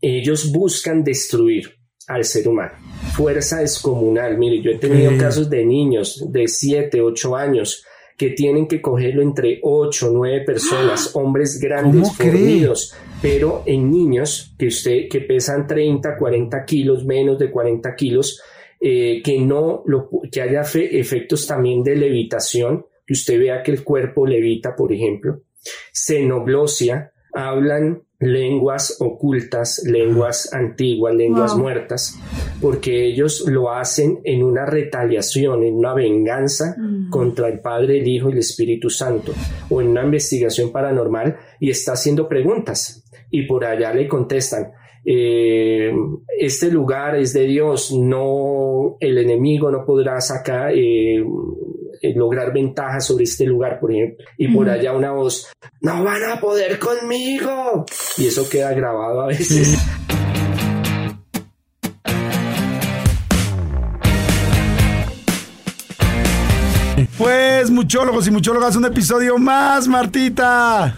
Ellos buscan destruir al ser humano. Fuerza descomunal. Mire, yo he tenido casos de niños de 7, 8 años que tienen que cogerlo entre 8, 9 personas, hombres grandes, fornidos, pero en niños que pesan 30, 40 kilos, menos de 40 kilos, que haya efectos también de levitación, que usted vea que el cuerpo levita, por ejemplo, xenoglosia, hablan lenguas ocultas, lenguas antiguas, lenguas muertas, porque ellos lo hacen en una retaliación, en una venganza contra el Padre, el Hijo y el Espíritu Santo, o en una investigación paranormal, y está haciendo preguntas y por allá le contestan, este lugar es de Dios, no, el enemigo no podrá sacar, lograr ventajas sobre este lugar, por ejemplo, y por allá una voz, ¡no van a poder conmigo! Y eso queda grabado a veces. Pues, muchólogos y muchólogas, un episodio más, Martita.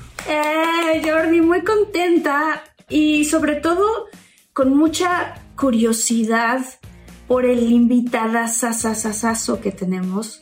Jordi, muy contenta y sobre todo con mucha curiosidad por el invitadazazazazo que tenemos.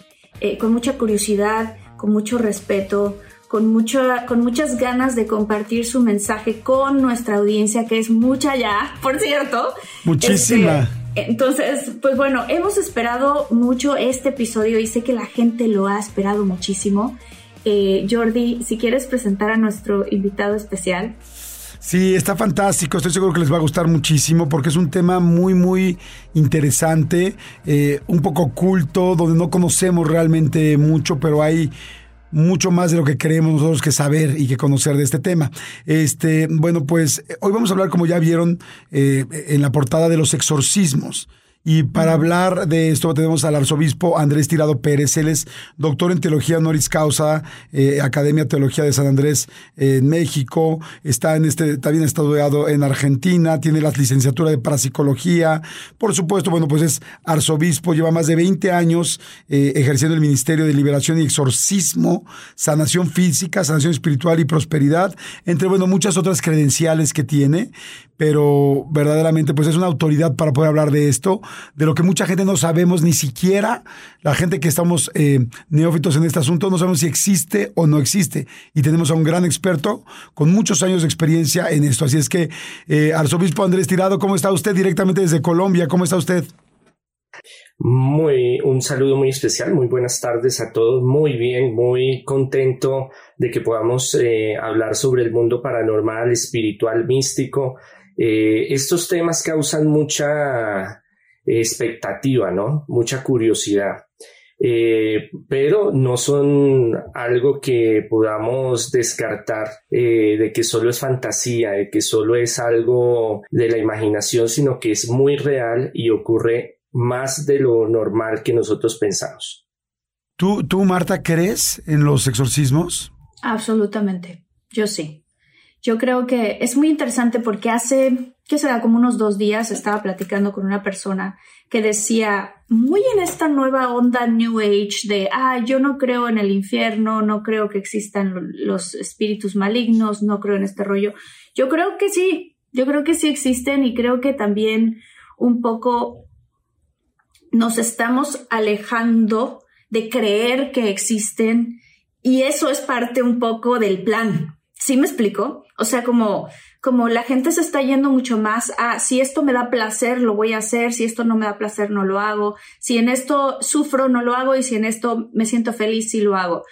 Con mucha curiosidad, con mucho respeto, con muchas ganas de compartir su mensaje con nuestra audiencia, que es mucha ya, por cierto. Muchísima. Entonces, pues bueno, hemos esperado mucho este episodio y sé que la gente lo ha esperado muchísimo. Jordi, si quieres presentar a nuestro invitado especial. Sí, está fantástico, estoy seguro que les va a gustar muchísimo porque es un tema muy, muy interesante, un poco oculto, donde no conocemos realmente mucho, pero hay mucho más de lo que creemos nosotros que saber y que conocer de este tema. Bueno, pues hoy vamos a hablar, como ya vieron, en la portada de los exorcismos. Y para hablar de esto tenemos al arzobispo Andrés Tirado Pérez. Él es doctor en Teología Honoris Causa, Academia de Teología de San Andrés en México. También ha estudiado en Argentina, tiene la licenciatura de Parapsicología. Por supuesto, bueno, pues es arzobispo, lleva más de 20 años ejerciendo el Ministerio de Liberación y Exorcismo, Sanación Física, Sanación Espiritual y Prosperidad, entre, bueno, muchas otras credenciales que tiene. Pero verdaderamente, pues es una autoridad para poder hablar de esto, de lo que mucha gente no sabemos, ni siquiera la gente que estamos neófitos en este asunto, no sabemos si existe o no existe. Y tenemos a un gran experto con muchos años de experiencia en esto. Así es que, arzobispo Andrés Tirado, ¿cómo está usted? Directamente desde Colombia, ¿cómo está usted? Un saludo muy especial, muy buenas tardes a todos, muy bien, muy contento de que podamos hablar sobre el mundo paranormal, espiritual, místico. Estos temas causan mucha expectativa, ¿no? Mucha curiosidad, pero no son algo que podamos descartar de que solo es fantasía, de que solo es algo de la imaginación, sino que es muy real y ocurre más de lo normal que nosotros pensamos. ¿Tú, Marta, crees en los exorcismos? Absolutamente, yo sí. Yo creo que es muy interesante porque hace, ¿qué será? Como unos 2 días estaba platicando con una persona que decía, muy en esta nueva onda New Age de, yo no creo en el infierno, no creo que existan los espíritus malignos, no creo en este rollo. Yo creo que sí existen y creo que también un poco nos estamos alejando de creer que existen y eso es parte un poco del plan. ¿Sí me explico? O sea, como la gente se está yendo mucho más a si esto me da placer, lo voy a hacer, si esto no me da placer, no lo hago, si en esto sufro, no lo hago, y si en esto me siento feliz, sí lo hago.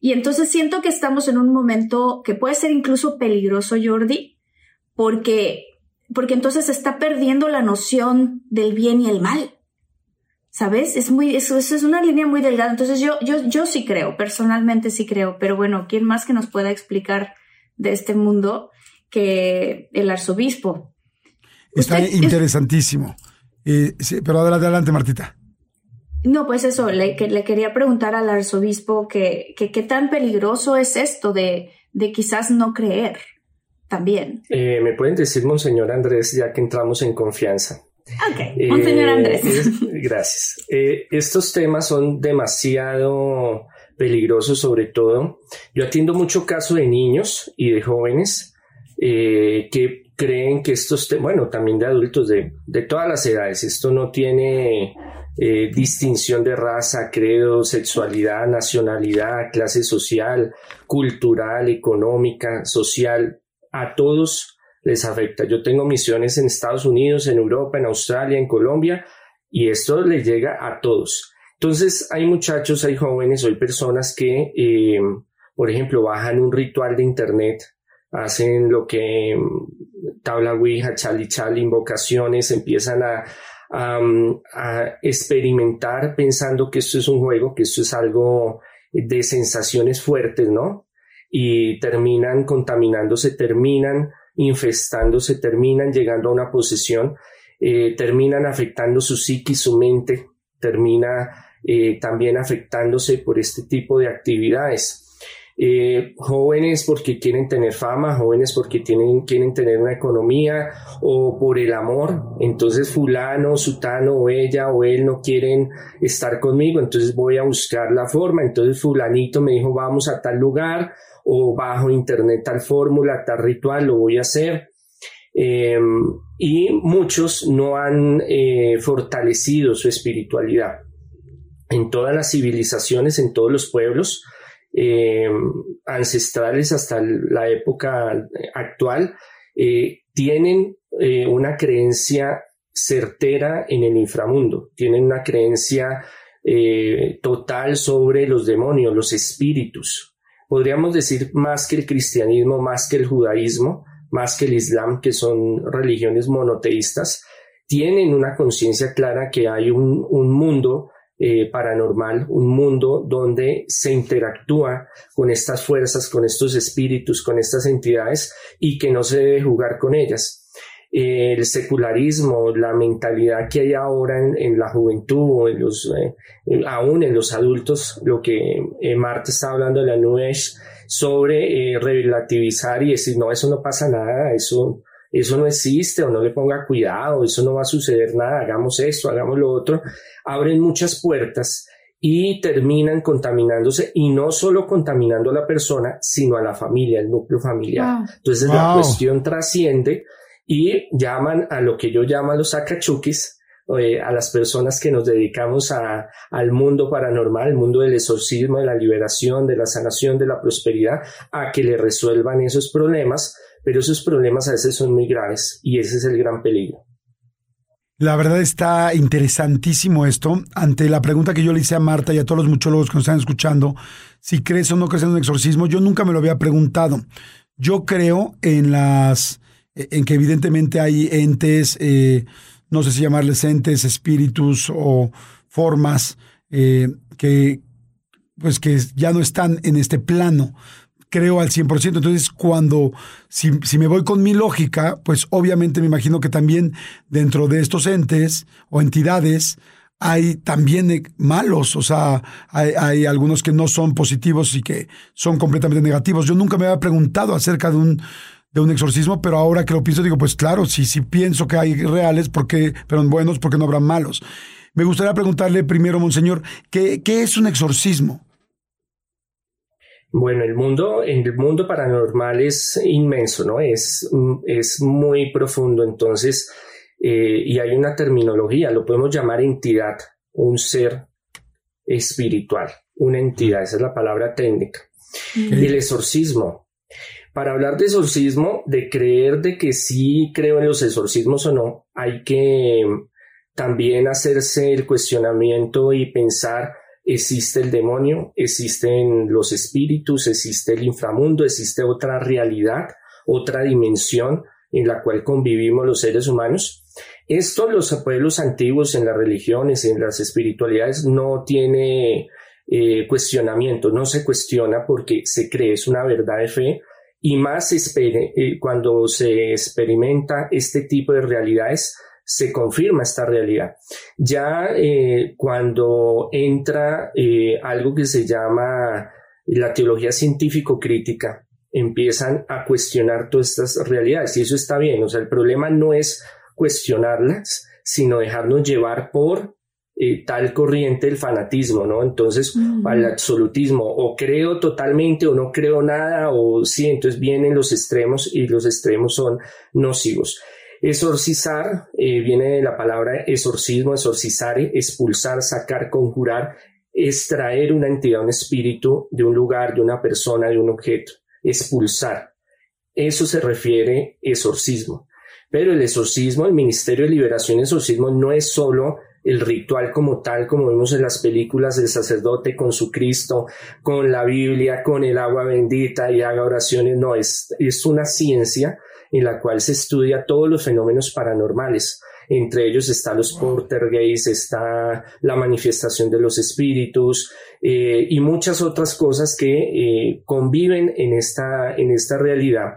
Y entonces siento que estamos en un momento que puede ser incluso peligroso, Jordi, porque entonces se está perdiendo la noción del bien y el mal. ¿Sabes? Es una línea muy delgada. Entonces yo sí creo, personalmente sí creo, pero bueno, ¿quién más que nos pueda explicar de este mundo que el arzobispo? Está interesantísimo. Pero adelante, Martita. No, pues eso, le quería preguntar al arzobispo que qué tan peligroso es esto de quizás no creer también. ¿Me pueden decir, Monseñor Andrés, ya que entramos en confianza? Ok, Monseñor Andrés. Gracias. Estos temas son demasiado peligrosos, sobre todo. Yo atiendo mucho caso de niños y de jóvenes que creen que estos temas, bueno, también de adultos de todas las edades, esto no tiene distinción de raza, credo, sexualidad, nacionalidad, clase social, cultural, económica, social, a todos les afecta. Yo tengo misiones en Estados Unidos, en Europa, en Australia, en Colombia, y esto les llega a todos. Entonces hay muchachos, hay jóvenes, hay personas que, por ejemplo, bajan un ritual de internet, hacen lo que tabla ouija, chali, invocaciones, empiezan a experimentar pensando que esto es un juego, que esto es algo de sensaciones fuertes, ¿no? Y terminan contaminándose, terminan infestándose, terminan llegando a una posesión, terminan afectando su psique, su mente, termina también afectándose por este tipo de actividades. Jóvenes porque quieren tener fama, jóvenes porque quieren tener una economía, o por el amor. Entonces fulano, sutano, o ella o él no quieren estar conmigo, entonces voy a buscar la forma. Entonces fulanito me dijo vamos a tal lugar, o bajo internet tal fórmula, tal ritual, lo voy a hacer. Y muchos no han fortalecido su espiritualidad. En todas las civilizaciones, en todos los pueblos ancestrales hasta la época actual, tienen una creencia certera en el inframundo, tienen una creencia total sobre los demonios, los espíritus. Podríamos decir más que el cristianismo, más que el judaísmo, más que el islam, que son religiones monoteístas, tienen una conciencia clara que hay un mundo paranormal, un mundo donde se interactúa con estas fuerzas, con estos espíritus, con estas entidades, y que no se debe jugar con ellas. El secularismo, la mentalidad que hay ahora en la juventud, o en los, aún en los adultos, lo que Marta está hablando de la New Age, sobre relativizar y decir, no, eso no pasa nada, eso no existe, o no le ponga cuidado, eso no va a suceder nada, hagamos esto, hagamos lo otro, abren muchas puertas y terminan contaminándose, y no solo contaminando a la persona, sino a la familia, el núcleo familiar. Wow. Entonces la cuestión trasciende, y llaman a lo que yo llamo los sacachuquis, a las personas que nos dedicamos al mundo paranormal, el mundo del exorcismo, de la liberación, de la sanación, de la prosperidad, a que le resuelvan esos problemas, pero esos problemas a veces son muy graves, y ese es el gran peligro. La verdad está interesantísimo esto. Ante la pregunta que yo le hice a Marta y a todos los muchólogos que nos están escuchando, si crees o no crees en un exorcismo, yo nunca me lo había preguntado. Yo creo en que evidentemente hay entes, no sé si llamarles entes, espíritus o formas que ya no están en este plano. Creo al 100%. Entonces, si me voy con mi lógica, pues obviamente me imagino que también dentro de estos entes o entidades hay también malos, o sea, hay algunos que no son positivos y que son completamente negativos. Yo nunca me había preguntado acerca de un exorcismo, pero ahora que lo pienso digo, pues claro, sí pienso que hay reales, pero buenos, porque no habrá malos. Me gustaría preguntarle primero, Monseñor, ¿qué es un exorcismo? Bueno, el mundo paranormal es inmenso, ¿no? Es muy profundo, entonces, y hay una terminología, lo podemos llamar entidad, un ser espiritual, una entidad, esa es la palabra técnica. El exorcismo. Para hablar de exorcismo, de creer de que sí creo en los exorcismos o no, hay que también hacerse el cuestionamiento y pensar: ¿existe el demonio? ¿Existen los espíritus? ¿Existe el inframundo? ¿Existe otra realidad, otra dimensión en la cual convivimos los seres humanos? Esto los pueblos antiguos, en las religiones, en las espiritualidades, no tiene cuestionamiento, no se cuestiona porque se cree, es una verdad de fe. Y más cuando se experimenta este tipo de realidades, se confirma esta realidad. Ya cuando entra algo que se llama la teología científico-crítica, empiezan a cuestionar todas estas realidades, y eso está bien. O sea, el problema no es cuestionarlas, sino dejarnos llevar por tal corriente del fanatismo, ¿no? Entonces, al absolutismo, o creo totalmente o no creo nada, o sí, entonces vienen los extremos, y los extremos son nocivos. Exorcizar viene de la palabra exorcismo, exorcizare, expulsar, sacar, conjurar, extraer una entidad, un espíritu de un lugar, de una persona, de un objeto, expulsar. Eso se refiere exorcismo. Pero el exorcismo, el Ministerio de Liberación y Exorcismo, no es solo el ritual como tal, como vemos en las películas del sacerdote con su Cristo, con la Biblia, con el agua bendita y haga oraciones. No, es una ciencia en la cual se estudia todos los fenómenos paranormales. Entre ellos están los poltergeist, está la manifestación de los espíritus y muchas otras cosas que conviven en esta realidad.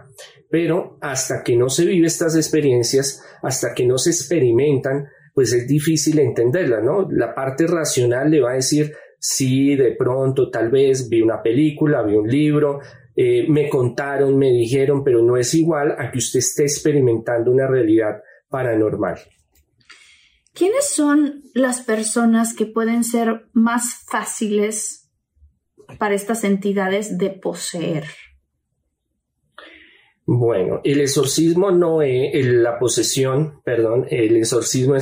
Pero hasta que no se vive estas experiencias, hasta que no se experimentan, pues es difícil entenderla, ¿no? La parte racional le va a decir, sí, de pronto, tal vez, vi una película, vi un libro, me contaron, me dijeron, pero no es igual a que usted esté experimentando una realidad paranormal. ¿Quiénes son las personas que pueden ser más fáciles para estas entidades de poseer? Bueno, el exorcismo es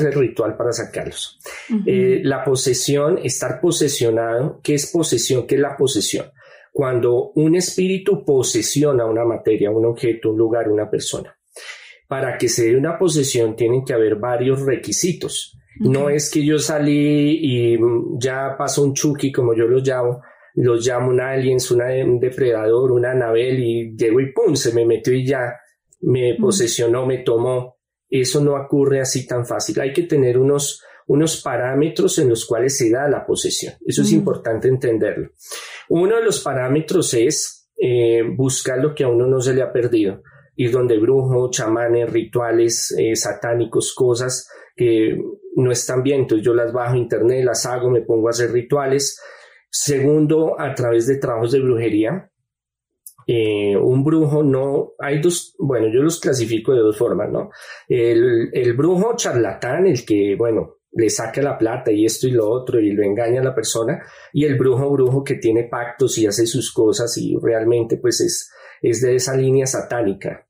el ritual para sacarlos. Uh-huh. La posesión, estar posesionado. ¿Qué es posesión? ¿Qué es la posesión? Cuando un espíritu posesiona una materia, un objeto, un lugar, una persona. Para que se dé una posesión tienen que haber varios requisitos. Uh-huh. No es que yo salí y ya pasó un Chucky, como yo los llamo un alien, un depredador, una Anabel, y llegó y ¡pum!, se me metió y ya me posesionó, me tomó. Eso no ocurre así tan fácil. Hay que tener unos parámetros en los cuales se da la posesión. Eso es importante entenderlo. Uno de los parámetros es buscar lo que a uno no se le ha perdido. Ir donde brujos, chamanes, rituales satánicos, cosas que no están bien. Entonces yo las bajo a internet, las hago, me pongo a hacer rituales. Segundo, a través de trabajos de brujería. Un brujo no... Hay dos... Bueno, yo los clasifico de dos formas, ¿no? El brujo charlatán, el que, bueno, le saca la plata y esto y lo otro y lo engaña a la persona. Y el brujo que tiene pactos y hace sus cosas y realmente pues es de esa línea satánica.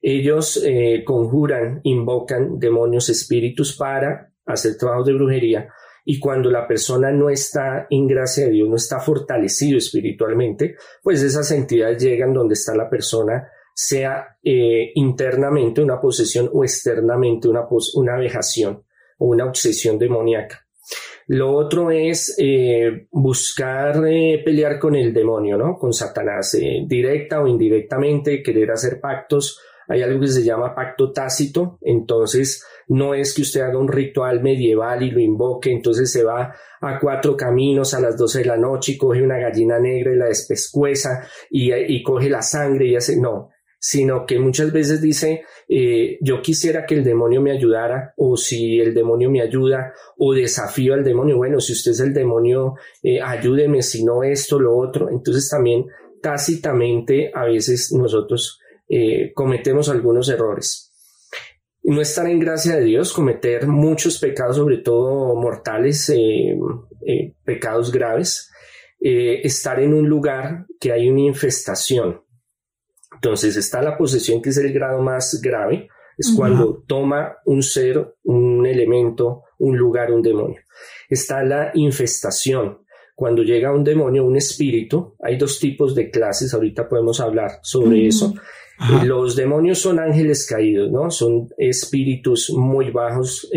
Ellos conjuran, invocan demonios, espíritus para hacer trabajos de brujería. Y cuando la persona no está en gracia de Dios, no está fortalecido espiritualmente, pues esas entidades llegan donde está la persona, sea internamente una posesión o externamente una vejación o una obsesión demoníaca. Lo otro es buscar pelear con el demonio, ¿no? Con Satanás, directa o indirectamente, querer hacer pactos. Hay algo que se llama pacto tácito. Entonces no es que usted haga un ritual medieval y lo invoque, entonces se va a 4 caminos a las 12 de la noche y coge una gallina negra y la despescueza y coge la sangre y hace... No, sino que muchas veces dice, yo quisiera que el demonio me ayudara, o si el demonio me ayuda, o desafío al demonio. Bueno, si usted es el demonio, ayúdeme, si no esto, lo otro. Entonces también tácitamente a veces nosotros... cometemos algunos errores. No estar en gracia de Dios, cometer muchos pecados, sobre todo mortales, pecados graves, estar en un lugar que hay una infestación. Entonces está la posesión, que es el grado más grave, es cuando toma un ser, un elemento, un lugar, un demonio. Está la infestación, cuando llega un demonio, un espíritu, hay dos tipos de clases, ahorita podemos hablar sobre eso. Ajá. Los demonios son ángeles caídos, ¿no? Son espíritus muy bajos,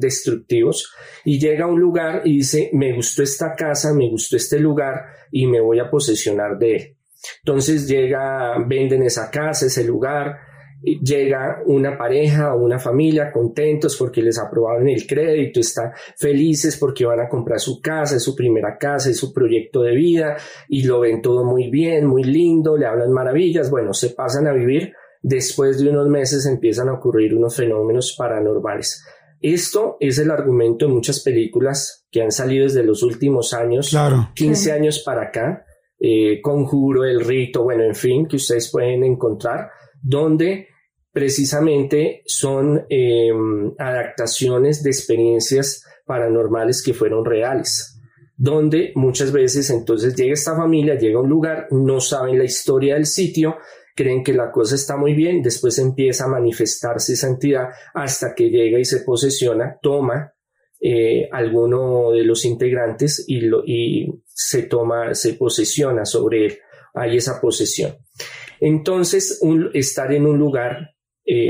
destructivos, y llega a un lugar y dice, me gustó esta casa, me gustó este lugar y me voy a posesionar de él. Entonces llega, venden esa casa, ese lugar, llega una pareja o una familia contentos porque les aprobaron el crédito, están felices porque van a comprar su casa, es su primera casa, es su proyecto de vida y lo ven todo muy bien, muy lindo, le hablan maravillas, bueno, se pasan a vivir, después de unos meses empiezan a ocurrir unos fenómenos paranormales. Esto es el argumento de muchas películas que han salido desde los últimos años, claro. 15 sí. años para acá, Conjuro, El Rito, bueno, en fin, que ustedes pueden encontrar, donde precisamente son adaptaciones de experiencias paranormales que fueron reales, donde muchas veces entonces llega esta familia, llega a un lugar, no saben la historia del sitio, creen que la cosa está muy bien, después empieza a manifestarse esa entidad hasta que llega y se posesiona, toma alguno de los integrantes se posesiona sobre él, hay esa posesión. Entonces, estar en un lugar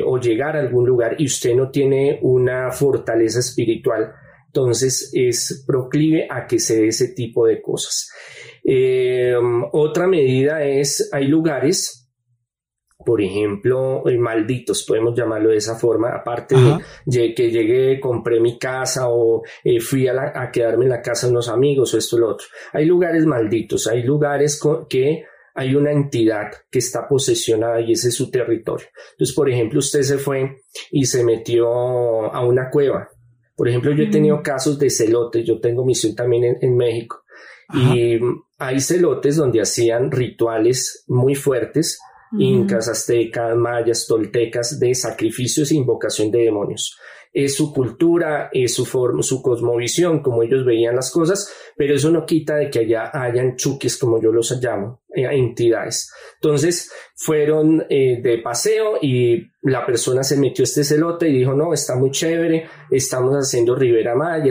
o llegar a algún lugar y usted no tiene una fortaleza espiritual, entonces es proclive a que se dé ese tipo de cosas. Otra medida es, hay lugares, por ejemplo, malditos, podemos llamarlo de esa forma, aparte de que llegué, compré mi casa o fui a quedarme en la casa de unos amigos o esto o lo otro. Hay lugares malditos, hay lugares que... hay una entidad que está posesionada y ese es su territorio. Entonces, por ejemplo, usted se fue y se metió a una cueva. Por ejemplo, yo he tenido casos de celotes. Yo tengo misión también en México. Ajá. Y hay celotes donde hacían rituales muy fuertes, incas, aztecas, mayas, toltecas, de sacrificios e invocación de demonios. Es su cultura, es su forma, su cosmovisión, como ellos veían las cosas, pero eso no quita de que allá hayan chuques, como yo los llamo, entidades. Entonces fueron de paseo y la persona se metió a este celote y dijo, no, está muy chévere, estamos haciendo Riviera Maya,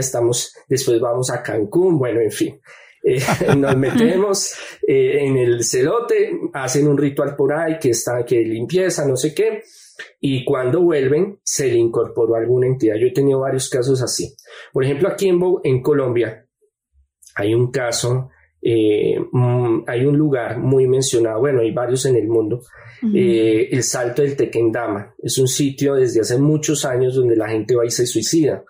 después vamos a Cancún, bueno, en fin. Nos metemos en el celote, hacen un ritual por ahí, que limpieza, no sé qué. Y cuando vuelven, se le incorporó alguna entidad. Yo he tenido varios casos así. Por ejemplo, aquí en Colombia hay un caso, hay un lugar muy mencionado, bueno, hay varios en el mundo, el Salto del Tekendama. Es un sitio desde hace muchos años donde la gente va y se suicida.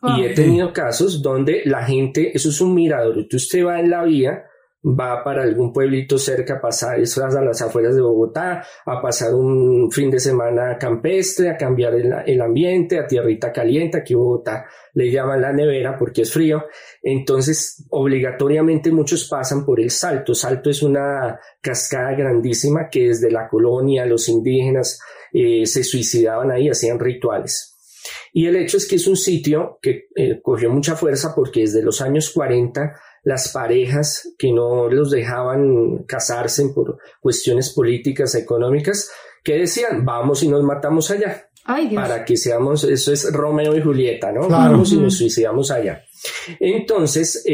Y he tenido casos donde la gente, eso es un mirador, usted va en la vía, va para algún pueblito cerca a pasar, es a las afueras de Bogotá, a pasar un fin de semana campestre, a cambiar el ambiente, a tierrita caliente, aquí Bogotá le llaman la nevera porque es frío, entonces obligatoriamente muchos pasan por el Salto. Salto es una cascada grandísima que desde la colonia, los indígenas se suicidaban ahí, hacían rituales. Y el hecho es que es un sitio que cogió mucha fuerza porque desde los años 40 las parejas que no los dejaban casarse por cuestiones políticas, económicas, que decían, vamos y nos matamos allá. Ay, Dios. Para que seamos, eso es Romeo y Julieta, ¿no? Claro. Vamos y nos suicidamos allá. Entonces,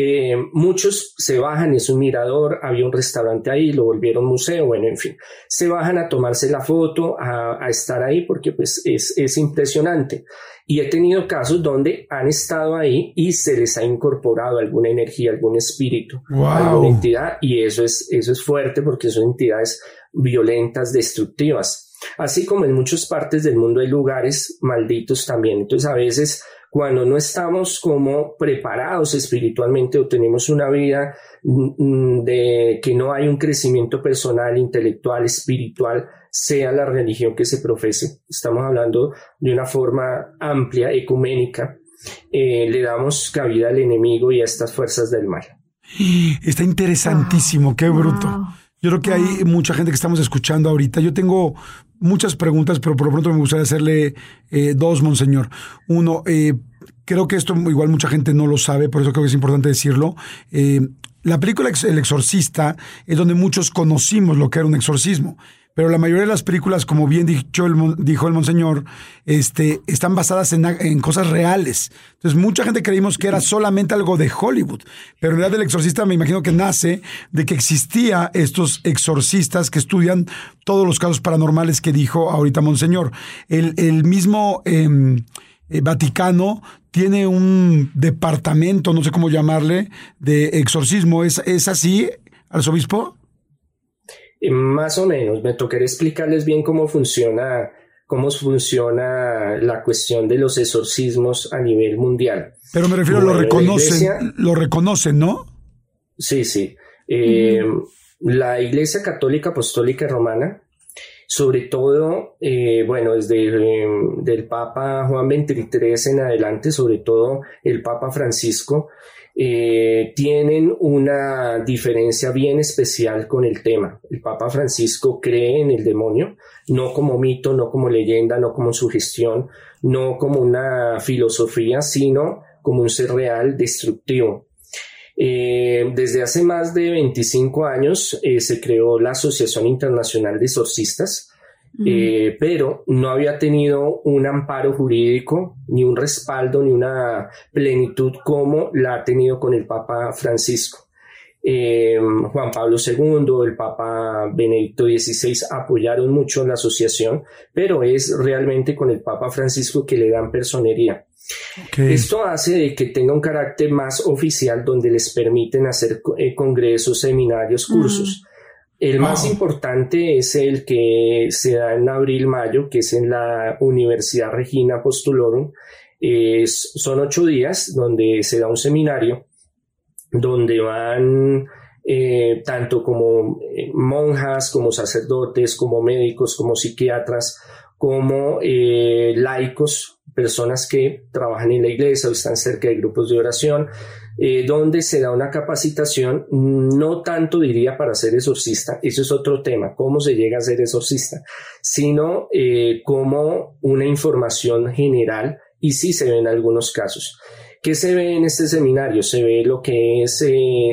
muchos se bajan, es un mirador, había un restaurante ahí, lo volvieron museo, bueno, en fin, se bajan a tomarse la foto, a estar ahí porque pues es impresionante. Y he tenido casos donde han estado ahí y se les ha incorporado alguna energía, algún espíritu, wow. alguna entidad, y eso es fuerte porque son entidades violentas, destructivas. Así como en muchas partes del mundo hay lugares malditos también. Entonces, a veces cuando no estamos como preparados espiritualmente o tenemos una vida de que no hay un crecimiento personal, intelectual, espiritual, sea la religión que se profese, estamos hablando de una forma amplia, ecuménica, le damos cabida al enemigo y a estas fuerzas del mal. Está interesantísimo, qué bruto. Wow. Yo creo que hay mucha gente que estamos escuchando ahorita. Yo tengo muchas preguntas, pero por lo pronto me gustaría hacerle dos, monseñor. Uno, creo que esto igual mucha gente no lo sabe, por eso creo que es importante decirlo. La película El Exorcista es donde muchos conocimos lo que era un exorcismo, pero la mayoría de las películas, como bien dijo el monseñor, están basadas en cosas reales. Entonces, mucha gente creímos que era solamente algo de Hollywood, pero en realidad El Exorcista me imagino que nace de que existía estos exorcistas que estudian todos los casos paranormales que dijo ahorita monseñor. El mismo Vaticano tiene un departamento, no sé cómo llamarle, de exorcismo. ¿Es así, arzobispo? Más o menos. Me tocaría explicarles bien cómo funciona la cuestión de los exorcismos a nivel mundial. Pero me refiero, lo reconocen, ¿no? Sí. La Iglesia Católica Apostólica Romana, sobre todo, desde del Papa Juan XXIII en adelante, sobre todo el Papa Francisco, tienen una diferencia bien especial con el tema. El Papa Francisco cree en el demonio, no como mito, no como leyenda, no como sugestión, no como una filosofía, sino como un ser real, destructivo. Desde hace más de 25 años se creó la Asociación Internacional de Exorcistas, pero no había tenido un amparo jurídico, ni un respaldo, ni una plenitud como la ha tenido con el Papa Francisco. Juan Pablo II, el Papa Benedicto XVI apoyaron mucho la asociación, pero es realmente con el Papa Francisco que le dan personería. Okay. Esto hace de que tenga un carácter más oficial, donde les permiten hacer congresos, seminarios, cursos. El más importante es el que se da en abril-mayo, que es en la Universidad Regina Postulorum. Son 8 días donde se da un seminario, donde van tanto como monjas, como sacerdotes, como médicos, como psiquiatras, como laicos, personas que trabajan en la iglesia o están cerca de grupos de oración, donde se da una capacitación, no tanto diría para ser exorcista, eso es otro tema, cómo se llega a ser exorcista, sino como una información general, y sí se ven algunos casos. ¿Qué se ve en este seminario? Se ve lo que es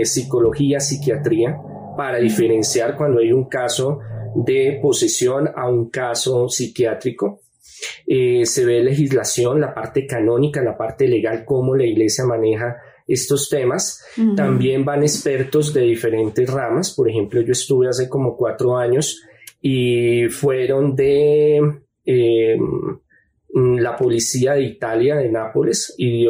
psicología, psiquiatría, para diferenciar cuando hay un caso de posesión a un caso psiquiátrico. Se ve legislación, la parte canónica, la parte legal, cómo la iglesia maneja estos temas. Uh-huh. También van expertos de diferentes ramas. Por ejemplo, yo estuve hace como 4 años y fueron de la policía de Italia, de Nápoles, y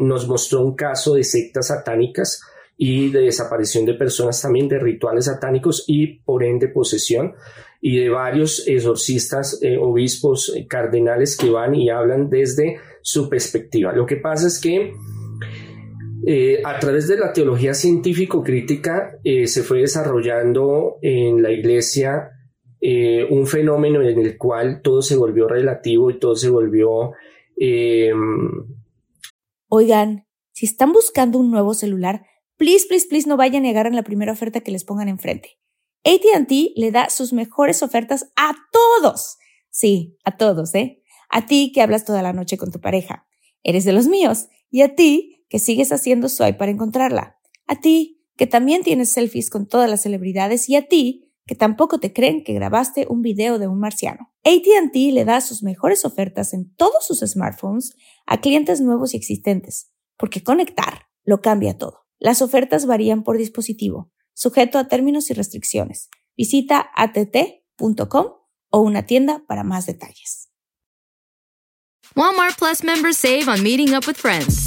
nos mostró un caso de sectas satánicas y de desaparición de personas, también de rituales satánicos y por ende posesión, y de varios exorcistas, obispos, cardenales que van y hablan desde su perspectiva. Lo que pasa es que a través de la teología científico-crítica se fue desarrollando en la iglesia un fenómeno en el cual todo se volvió relativo y todo se volvió... Oigan, si están buscando un nuevo celular, please no vayan a agarrar la primera oferta que les pongan enfrente. AT&T le da sus mejores ofertas a todos. Sí, a todos, ¿eh? A ti que hablas toda la noche con tu pareja. Eres de los míos. Y a ti que sigues haciendo swipe para encontrarla. A ti que también tienes selfies con todas las celebridades. Y a ti que tampoco te creen que grabaste un video de un marciano. AT&T le da sus mejores ofertas en todos sus smartphones a clientes nuevos y existentes. Porque conectar lo cambia todo. Las ofertas varían por dispositivo, sujeto a términos y restricciones. Visita att.com o una tienda para más detalles. Walmart Plus members save on meeting up with friends.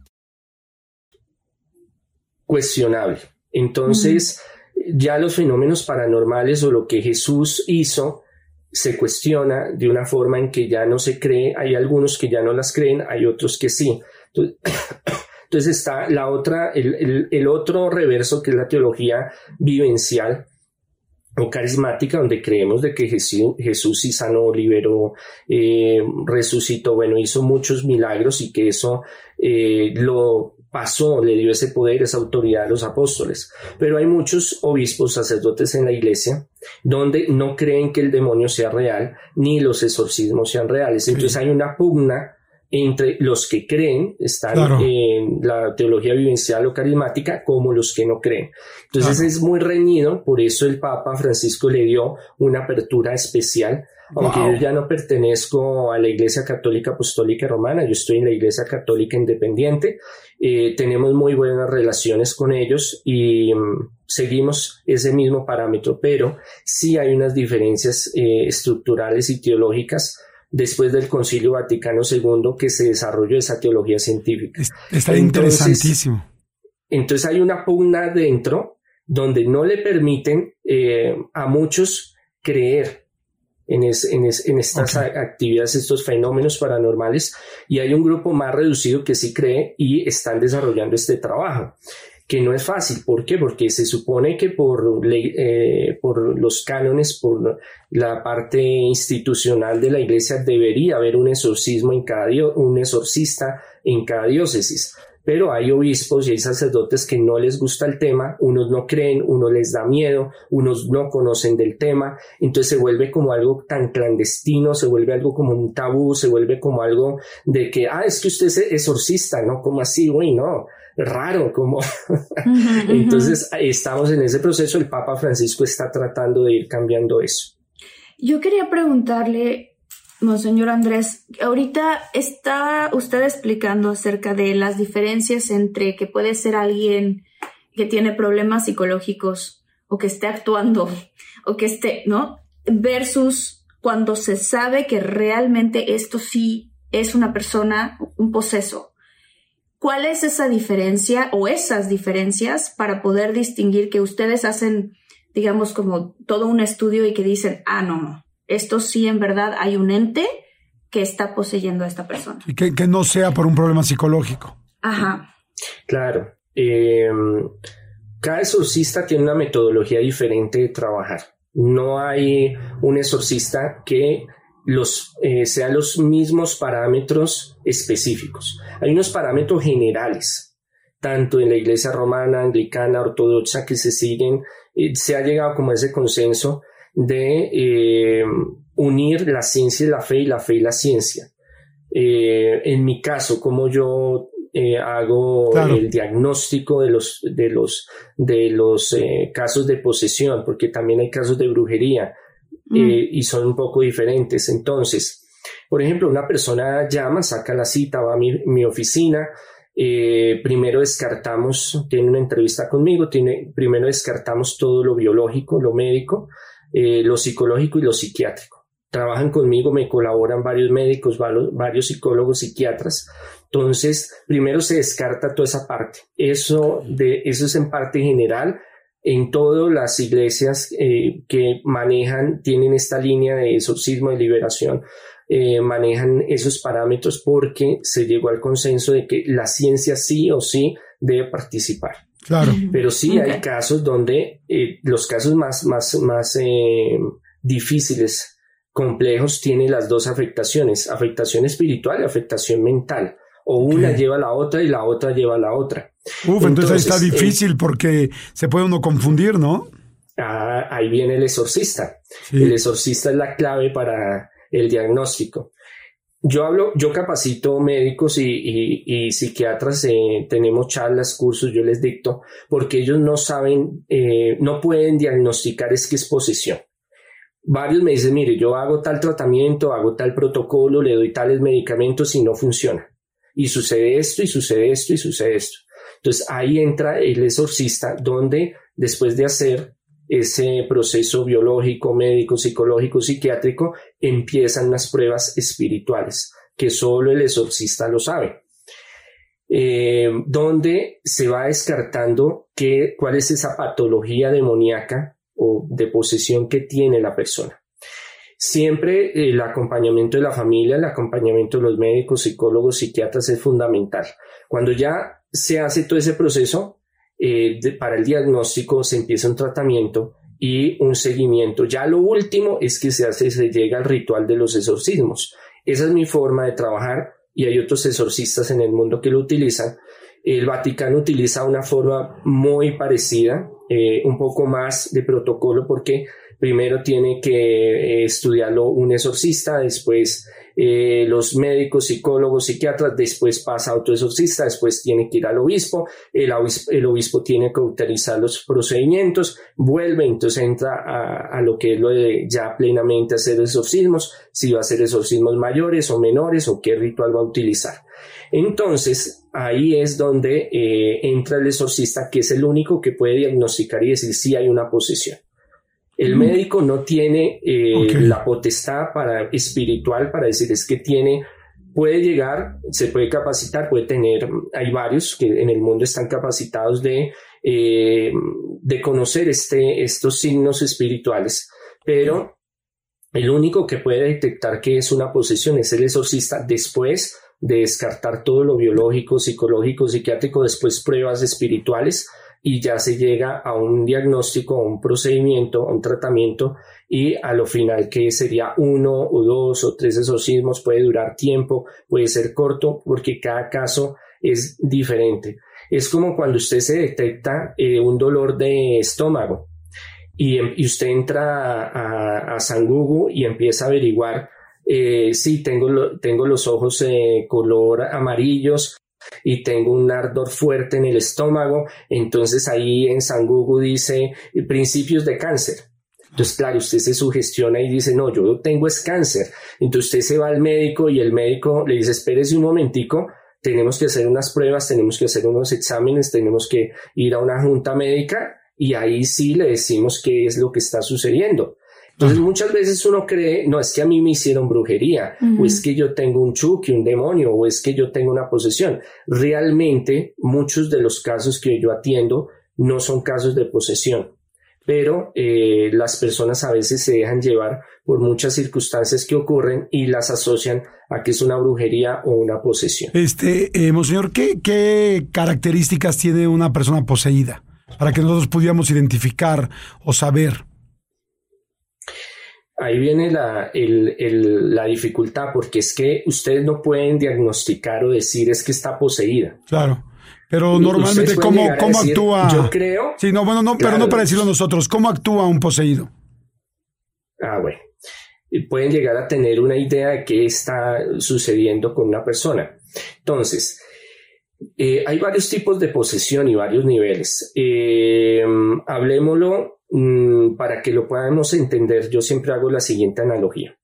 Cuestionable. Entonces, ya los fenómenos paranormales o lo que Jesús hizo se cuestiona de una forma en que ya no se cree. Hay algunos que ya no las creen, hay otros que sí. Entonces está la otra, el otro reverso, que es la teología vivencial, o carismática, donde creemos de que Jesús sí sanó, liberó, resucitó, bueno, hizo muchos milagros, y que eso lo pasó, le dio ese poder, esa autoridad a los apóstoles. Pero hay muchos obispos, sacerdotes en la iglesia, donde no creen que el demonio sea real, ni los exorcismos sean reales. Entonces hay una pugna entre los que creen, están en la teología vivencial o carismática, como los que no creen. Entonces es muy reñido, por eso el Papa Francisco le dio una apertura especial, aunque yo ya no pertenezco a la Iglesia Católica Apostólica Romana, yo estoy en la Iglesia Católica Independiente, tenemos muy buenas relaciones con ellos y seguimos ese mismo parámetro, pero sí hay unas diferencias estructurales y teológicas después del Concilio Vaticano II, que se desarrolló esa teología científica. Está interesantísimo. Entonces hay una pugna dentro donde no le permiten a muchos creer en estas actividades, estos fenómenos paranormales, y hay un grupo más reducido que sí cree y están desarrollando este trabajo, que no es fácil. ¿Por qué? Porque se supone que por los cánones, por la parte institucional de la iglesia, debería haber un exorcismo en cada un exorcista en cada diócesis. Pero hay obispos y hay sacerdotes que no les gusta el tema, unos no creen, unos les da miedo, unos no conocen del tema, entonces se vuelve como algo tan clandestino, se vuelve algo como un tabú, se vuelve como algo de que, es que usted es exorcista, ¿no? ¿Cómo así? Uy, no, raro, como... Entonces estamos en ese proceso, el Papa Francisco está tratando de ir cambiando eso. Yo quería preguntarle... Monseñor Andrés, ahorita está usted explicando acerca de las diferencias entre que puede ser alguien que tiene problemas psicológicos o que esté actuando o que esté, ¿no? Versus cuando se sabe que realmente esto sí es una persona, un poseso. ¿Cuál es esa diferencia o esas diferencias para poder distinguir que ustedes hacen, digamos, como todo un estudio y que dicen, no. Esto sí, en verdad, hay un ente que está poseyendo a esta persona. Y que no sea por un problema psicológico. Ajá. Claro. Cada exorcista tiene una metodología diferente de trabajar. No hay un exorcista que sean los mismos parámetros específicos. Hay unos parámetros generales, tanto en la iglesia romana, anglicana, ortodoxa, que se siguen. Se ha llegado como a ese consenso de unir la ciencia y la fe, y la fe y la ciencia. En mi caso, como yo hago el diagnóstico de los casos de posesión, porque también hay casos de brujería y son un poco diferentes. Entonces, por ejemplo, una persona llama, saca la cita, va a mi oficina. Primero descartamos, tiene una entrevista conmigo, primero descartamos todo lo biológico, lo médico, lo psicológico y lo psiquiátrico. Trabajan conmigo, me colaboran varios médicos, varios psicólogos, psiquiatras. Entonces, primero se descarta toda esa parte. Eso es en parte general. En todas las iglesias que manejan, tienen esta línea de exorcismo, de liberación, manejan esos parámetros porque se llegó al consenso de que la ciencia sí o sí debe participar. Claro. Pero sí hay casos donde los casos más difíciles, complejos, tienen las dos afectaciones, afectación espiritual y afectación mental. O una lleva a la otra y la otra lleva a la otra. Entonces está difícil porque se puede uno confundir, ¿no? Ahí viene el exorcista. Sí. El exorcista es la clave para el diagnóstico. Yo capacito médicos y psiquiatras, tenemos charlas, cursos, yo les dicto, porque ellos no saben, no pueden diagnosticar es que es posesión. Varios me dicen, mire, yo hago tal tratamiento, hago tal protocolo, le doy tales medicamentos y no funciona. Y sucede esto, y sucede esto, y sucede esto. Entonces ahí entra el exorcista, donde después de hacer ese proceso biológico, médico, psicológico, psiquiátrico, empiezan las pruebas espirituales, que solo el exorcista lo sabe, donde se va descartando cuál es esa patología demoníaca o de posesión que tiene la persona. Siempre el acompañamiento de la familia, el acompañamiento de los médicos, psicólogos, psiquiatras es fundamental. Cuando ya se hace todo ese proceso, para el diagnóstico se empieza un tratamiento y un seguimiento. Ya lo último es que se llega al ritual de los exorcismos. Esa es mi forma de trabajar y hay otros exorcistas en el mundo que lo utilizan. El Vaticano utiliza una forma muy parecida, un poco más de protocolo, porque primero tiene que estudiarlo un exorcista, después los médicos, psicólogos, psiquiatras, después pasa a otro exorcista, después tiene que ir al obispo, el obispo tiene que autorizar los procedimientos, vuelve, entonces entra a lo que es lo de ya plenamente hacer exorcismos, si va a hacer exorcismos mayores o menores o qué ritual va a utilizar. Entonces ahí es donde entra el exorcista, que es el único que puede diagnosticar y decir si hay una posesión. El médico no tiene la potestad espiritual para decir es que tiene, puede llegar, se puede capacitar, puede tener, hay varios que en el mundo están capacitados de conocer estos signos espirituales, pero el único que puede detectar que es una posesión es el exorcista, después de descartar todo lo biológico, psicológico, psiquiátrico, después pruebas espirituales, y ya se llega a un diagnóstico, a un procedimiento, a un tratamiento, y a lo final que sería 1 o 2 o 3 exorcismos, puede durar tiempo, puede ser corto, porque cada caso es diferente. Es como cuando usted se detecta un dolor de estómago y usted entra a San Google y empieza a averiguar si tengo los ojos color amarillos, y tengo un ardor fuerte en el estómago, entonces ahí en San Google dice principios de cáncer. Entonces, claro, usted se sugestiona y dice, no, yo lo tengo es cáncer. Entonces usted se va al médico y el médico le dice, espérese un momentico, tenemos que hacer unas pruebas, tenemos que hacer unos exámenes, tenemos que ir a una junta médica y ahí sí le decimos qué es lo que está sucediendo. Entonces muchas veces uno cree, no, es que a mí me hicieron brujería, o es que yo tengo un chuki, un demonio, o es que yo tengo una posesión. Realmente muchos de los casos que yo atiendo no son casos de posesión, pero las personas a veces se dejan llevar por muchas circunstancias que ocurren y las asocian a que es una brujería o una posesión. Monseñor, ¿qué características tiene una persona poseída para que nosotros pudiéramos identificar o saber? Ahí viene la dificultad, porque es que ustedes no pueden diagnosticar o decir es que está poseída. Claro, pero normalmente ¿cómo decir, actúa? Yo creo... Sí, no, bueno, no, claro, pero no para decirlo nosotros. ¿Cómo actúa un poseído? Ah, bueno. Pueden llegar a tener una idea de qué está sucediendo con una persona. Entonces... hay varios tipos de posesión y varios niveles. Hablémoslo para que lo podamos entender. Yo siempre hago la siguiente analogía.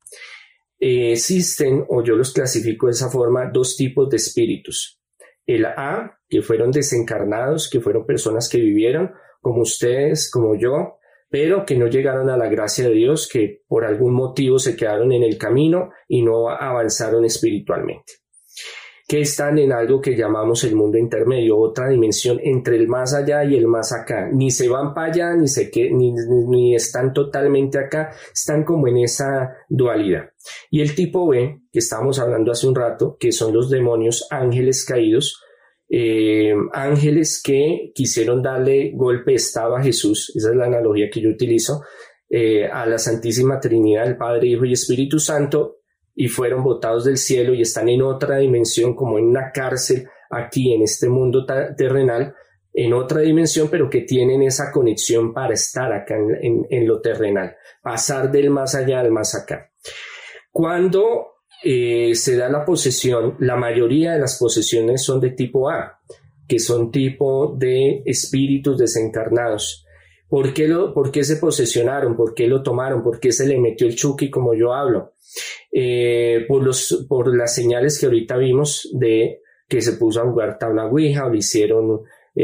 Existen, o yo los clasifico de esa forma, 2 tipos de espíritus. El A, que fueron desencarnados, que fueron personas que vivieron, como ustedes, como yo, pero que no llegaron a la gracia de Dios, que por algún motivo se quedaron en el camino y no avanzaron espiritualmente, que están en algo que llamamos el mundo intermedio, otra dimensión entre el más allá y el más acá. Ni se van para allá, ni están totalmente acá, están como en esa dualidad. Y el tipo B, que estábamos hablando hace un rato, que son los demonios, ángeles caídos, ángeles que quisieron darle golpe de estado a Jesús, esa es la analogía que yo utilizo, a la Santísima Trinidad, el Padre, Hijo y Espíritu Santo, y fueron botados del cielo y están en otra dimensión, como en una cárcel aquí en este mundo terrenal, en otra dimensión, pero que tienen esa conexión para estar acá en lo terrenal, pasar del más allá al más acá. Cuando se da la posesión, la mayoría de las posesiones son de tipo A, que son tipo de espíritus desencarnados. ¿Por qué se posesionaron? ¿Por qué lo tomaron? ¿Por qué se le metió el chuki, como yo hablo? Por las señales que ahorita vimos de que se puso a jugar tabla ouija, o le hicieron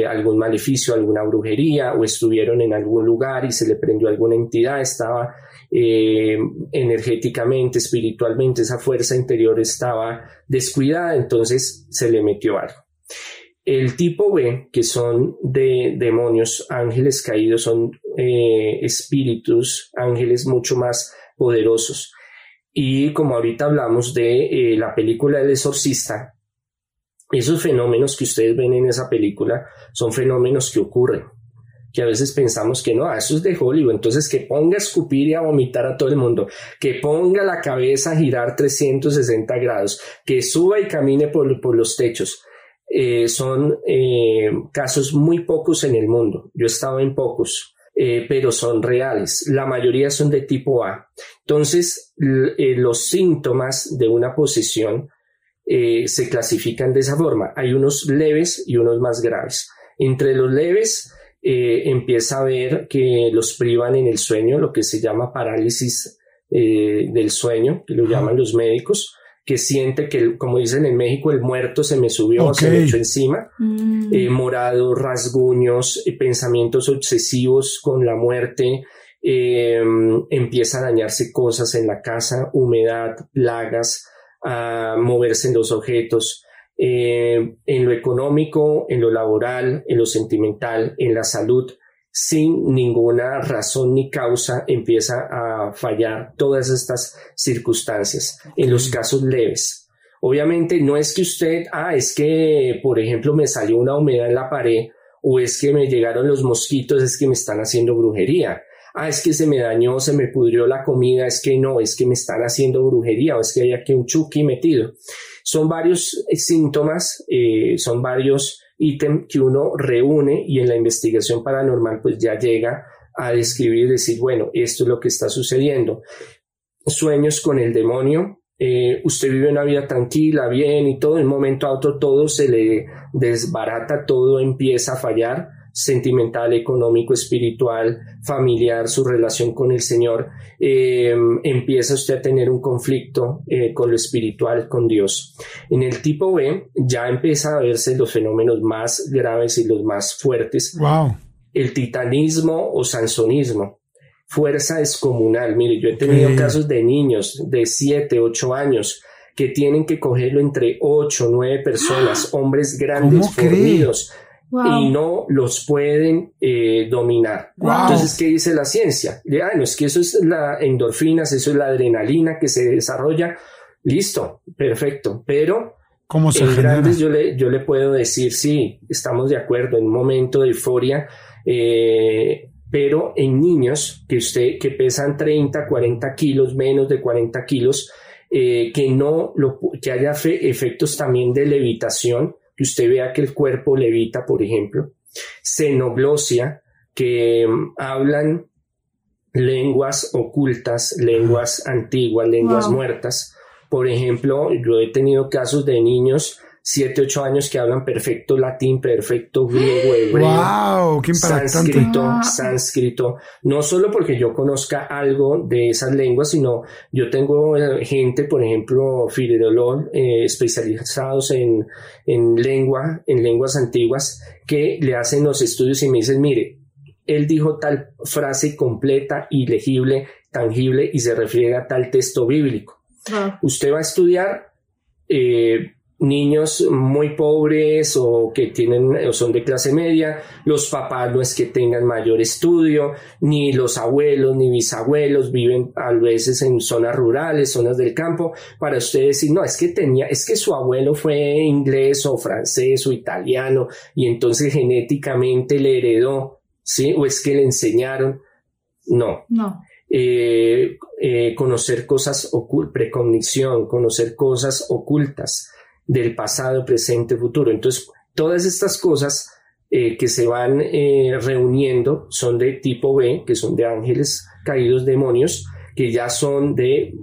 algún maleficio, alguna brujería, o estuvieron en algún lugar y se le prendió alguna entidad, estaba energéticamente, espiritualmente, esa fuerza interior estaba descuidada, entonces se le metió algo. El tipo B, que son de demonios, ángeles caídos, son espíritus, ángeles mucho más poderosos. Y como ahorita hablamos de la película del exorcista, esos fenómenos que ustedes ven en esa película son fenómenos que ocurren. que a veces pensamos que no, eso es de Hollywood, entonces que ponga a escupir y a vomitar a todo el mundo, que ponga la cabeza a girar 360 grados, que suba y camine por los techos. Son casos muy pocos en el mundo, yo he estado en pocos, pero son reales, la mayoría son de tipo A. Entonces los síntomas de una posesión se clasifican de esa forma, hay unos leves y unos más graves. Entre los leves empieza a ver que los privan en el sueño, lo que se llama parálisis del sueño, que lo llaman los médicos, que siente que, como dicen en México, el muerto se me subió, okay, se me echó encima, morado, rasguños, pensamientos obsesivos con la muerte, empieza a dañarse cosas en la casa, humedad, plagas, a moverse en los objetos. En lo económico, en lo laboral, en lo sentimental, en la salud, sin ninguna razón ni causa empieza a fallar todas estas circunstancias en los casos leves. Obviamente no es que usted, es que por ejemplo me salió una humedad en la pared, o es que me llegaron los mosquitos, es que me están haciendo brujería. Es que se me dañó, se me pudrió la comida, es que no, es que me están haciendo brujería, o es que hay aquí un chuki metido. Son varios síntomas, son varios ítems que uno reúne y en la investigación paranormal pues ya llega a describir y decir, bueno, esto es lo que está sucediendo. Sueños con el demonio, usted vive una vida tranquila, bien y todo, de un momento a otro todo se le desbarata, todo empieza a fallar, sentimental, económico, espiritual, familiar, su relación con el Señor, empieza usted a tener un conflicto con lo espiritual, con Dios. En el tipo B ya empieza a verse los fenómenos más graves y los más fuertes. Wow. El titanismo o sansonismo, fuerza descomunal. Mire, yo he tenido casos de niños de 7, 8 años que tienen que cogerlo entre 8, 9 personas, hombres grandes, fornidos. Wow. Y no los pueden dominar. Wow. Entonces, ¿qué dice la ciencia? No, es que eso es la endorfina, eso es la adrenalina que se desarrolla. Listo, perfecto. Pero ¿cómo se genera? Grandes yo le puedo decir, sí, estamos de acuerdo en un momento de euforia, pero en niños que pesan 30, 40 kilos, menos de 40 kilos, que haya efectos también de levitación, que usted vea que el cuerpo levita, por ejemplo, xenoglosia, que hablan lenguas ocultas, lenguas antiguas, lenguas muertas. Por ejemplo, yo he tenido casos de niños 7, 8 años que hablan perfecto latín, perfecto griego, hebreo, sánscrito, no solo porque yo conozca algo de esas lenguas, sino yo tengo gente, por ejemplo, filologos especializados en lenguas antiguas, que le hacen los estudios y me dicen, mire, él dijo tal frase completa, ilegible, tangible, y se refiere a tal texto bíblico. Usted va a estudiar niños muy pobres o que tienen o son de clase media, los papás no es que tengan mayor estudio, ni los abuelos ni bisabuelos, viven a veces en zonas rurales, zonas del campo, para usted decir, no, es que su abuelo fue inglés o francés o italiano y entonces genéticamente le heredó, ¿sí? O es que le enseñaron. No. Conocer cosas ocultas, precognición, conocer cosas ocultas del pasado, presente, futuro. Entonces, todas estas cosas que se van reuniendo son de tipo B, que son de ángeles caídos, demonios, que ya son de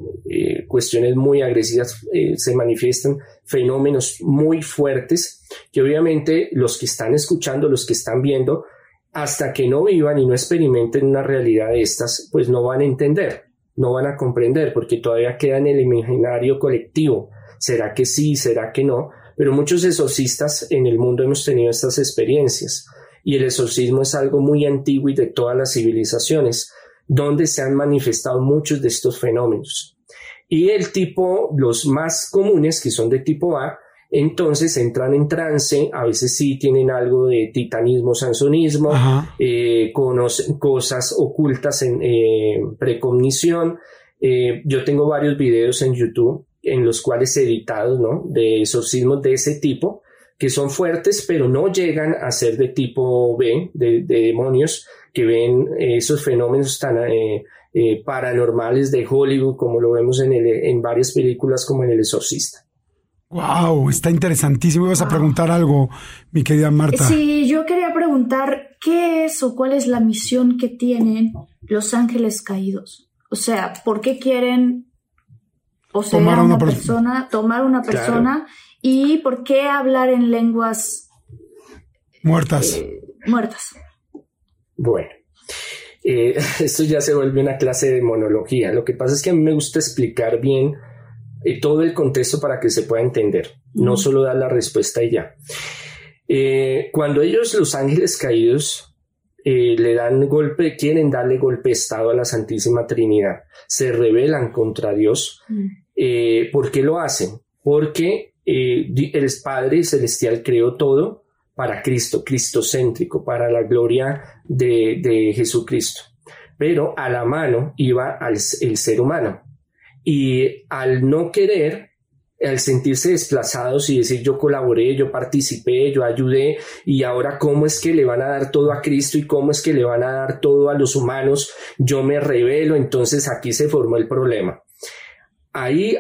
cuestiones muy agresivas, se manifiestan fenómenos muy fuertes, que obviamente los que están escuchando, los que están viendo, hasta que no vivan y no experimenten una realidad de estas, pues no van a entender, no van a comprender, porque todavía queda en el imaginario colectivo. ¿Será que sí? ¿Será que no? Pero muchos exorcistas en el mundo hemos tenido estas experiencias. Y el exorcismo es algo muy antiguo y de todas las civilizaciones, donde se han manifestado muchos de estos fenómenos. Y los más comunes, que son de tipo A, entonces entran en trance, a veces sí tienen algo de titanismo, sansonismo, conocen cosas ocultas en precognición. Yo tengo varios videos en YouTube en los cuales editados, ¿no?, de exorcismos de ese tipo, que son fuertes, pero no llegan a ser de tipo B, de demonios, que ven esos fenómenos tan paranormales de Hollywood, como lo vemos en varias películas, como en El Exorcista. ¡Wow! Está interesantísimo. Ibas a preguntar algo, mi querida Marta. Sí, yo quería preguntar, ¿qué es o cuál es la misión que tienen los ángeles caídos? O sea, ¿por qué quieren poseer a una persona, tomar una persona? Claro. ¿Y por qué hablar en lenguas muertas? Bueno, esto ya se vuelve una clase de monología. Lo que pasa es que a mí me gusta explicar bien todo el contexto para que se pueda entender. No solo dar la respuesta y ya. Cuando ellos, los ángeles caídos, le dan golpe, quieren darle golpe de estado a la Santísima Trinidad, se rebelan contra Dios. ¿Por qué lo hacen? Porque el Padre Celestial creó todo para Cristo, cristocéntrico, para la gloria de Jesucristo. Pero a la mano iba el ser humano. Y al no querer, al sentirse desplazados y decir yo colaboré, yo participé, yo ayudé, y ahora cómo es que le van a dar todo a Cristo y cómo es que le van a dar todo a los humanos, yo me rebelo, entonces aquí se formó el problema. Ahí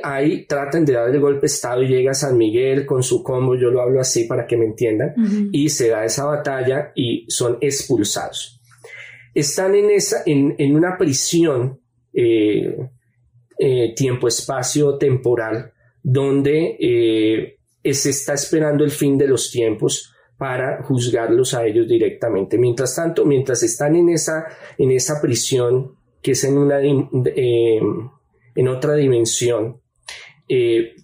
tratan de dar el golpe de estado y llega San Miguel con su combo, yo lo hablo así para que me entiendan, y se da esa batalla y son expulsados. Están en una prisión tiempo-espacio temporal donde se está esperando el fin de los tiempos para juzgarlos a ellos directamente. Mientras tanto, mientras están en esa prisión, que es en una... en otra dimensión,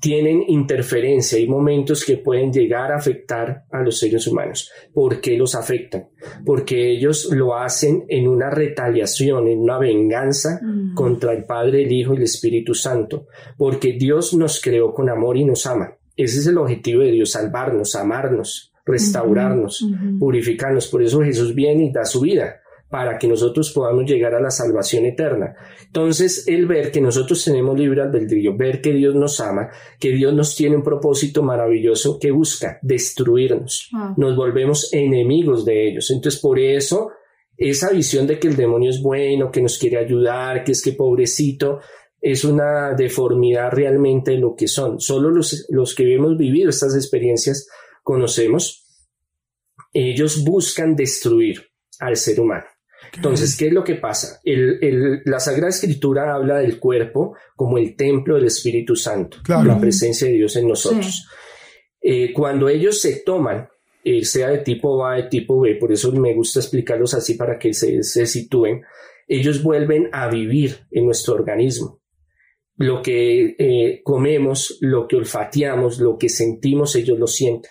tienen interferencia. Hay momentos que pueden llegar a afectar a los seres humanos. ¿Por qué los afectan? Porque ellos lo hacen en una retaliación, en una venganza contra el Padre, el Hijo y el Espíritu Santo. Porque Dios nos creó con amor y nos ama. Ese es el objetivo de Dios, salvarnos, amarnos, restaurarnos, purificarnos. Por eso Jesús viene y da su vida, para que nosotros podamos llegar a la salvación eterna. Entonces, el ver que nosotros tenemos libre albedrío, ver que Dios nos ama, que Dios nos tiene un propósito maravilloso que busca destruirnos. Nos volvemos enemigos de ellos. Entonces, por eso, esa visión de que el demonio es bueno, que nos quiere ayudar, que es que pobrecito, es una deformidad realmente de lo que son. Solo los que hemos vivido estas experiencias conocemos. Ellos buscan destruir al ser humano. Entonces, ¿qué es lo que pasa? La Sagrada Escritura habla del cuerpo como el templo del Espíritu Santo, la presencia de Dios en nosotros. Cuando ellos se toman, sea de tipo A, de tipo B, por eso me gusta explicarlos así para que se sitúen, ellos vuelven a vivir en nuestro organismo. Lo que comemos, lo que olfateamos, lo que sentimos, ellos lo sienten.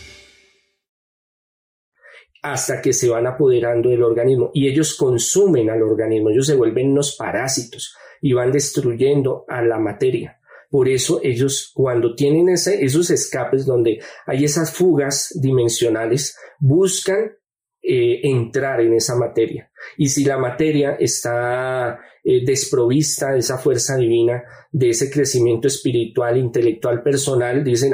Hasta que se van apoderando del organismo y ellos consumen al organismo, ellos se vuelven unos parásitos y van destruyendo a la materia. Por eso ellos, cuando tienen esos escapes donde hay esas fugas dimensionales, buscan entrar en esa materia. Y si la materia está desprovista de esa fuerza divina, de ese crecimiento espiritual, intelectual, personal, dicen,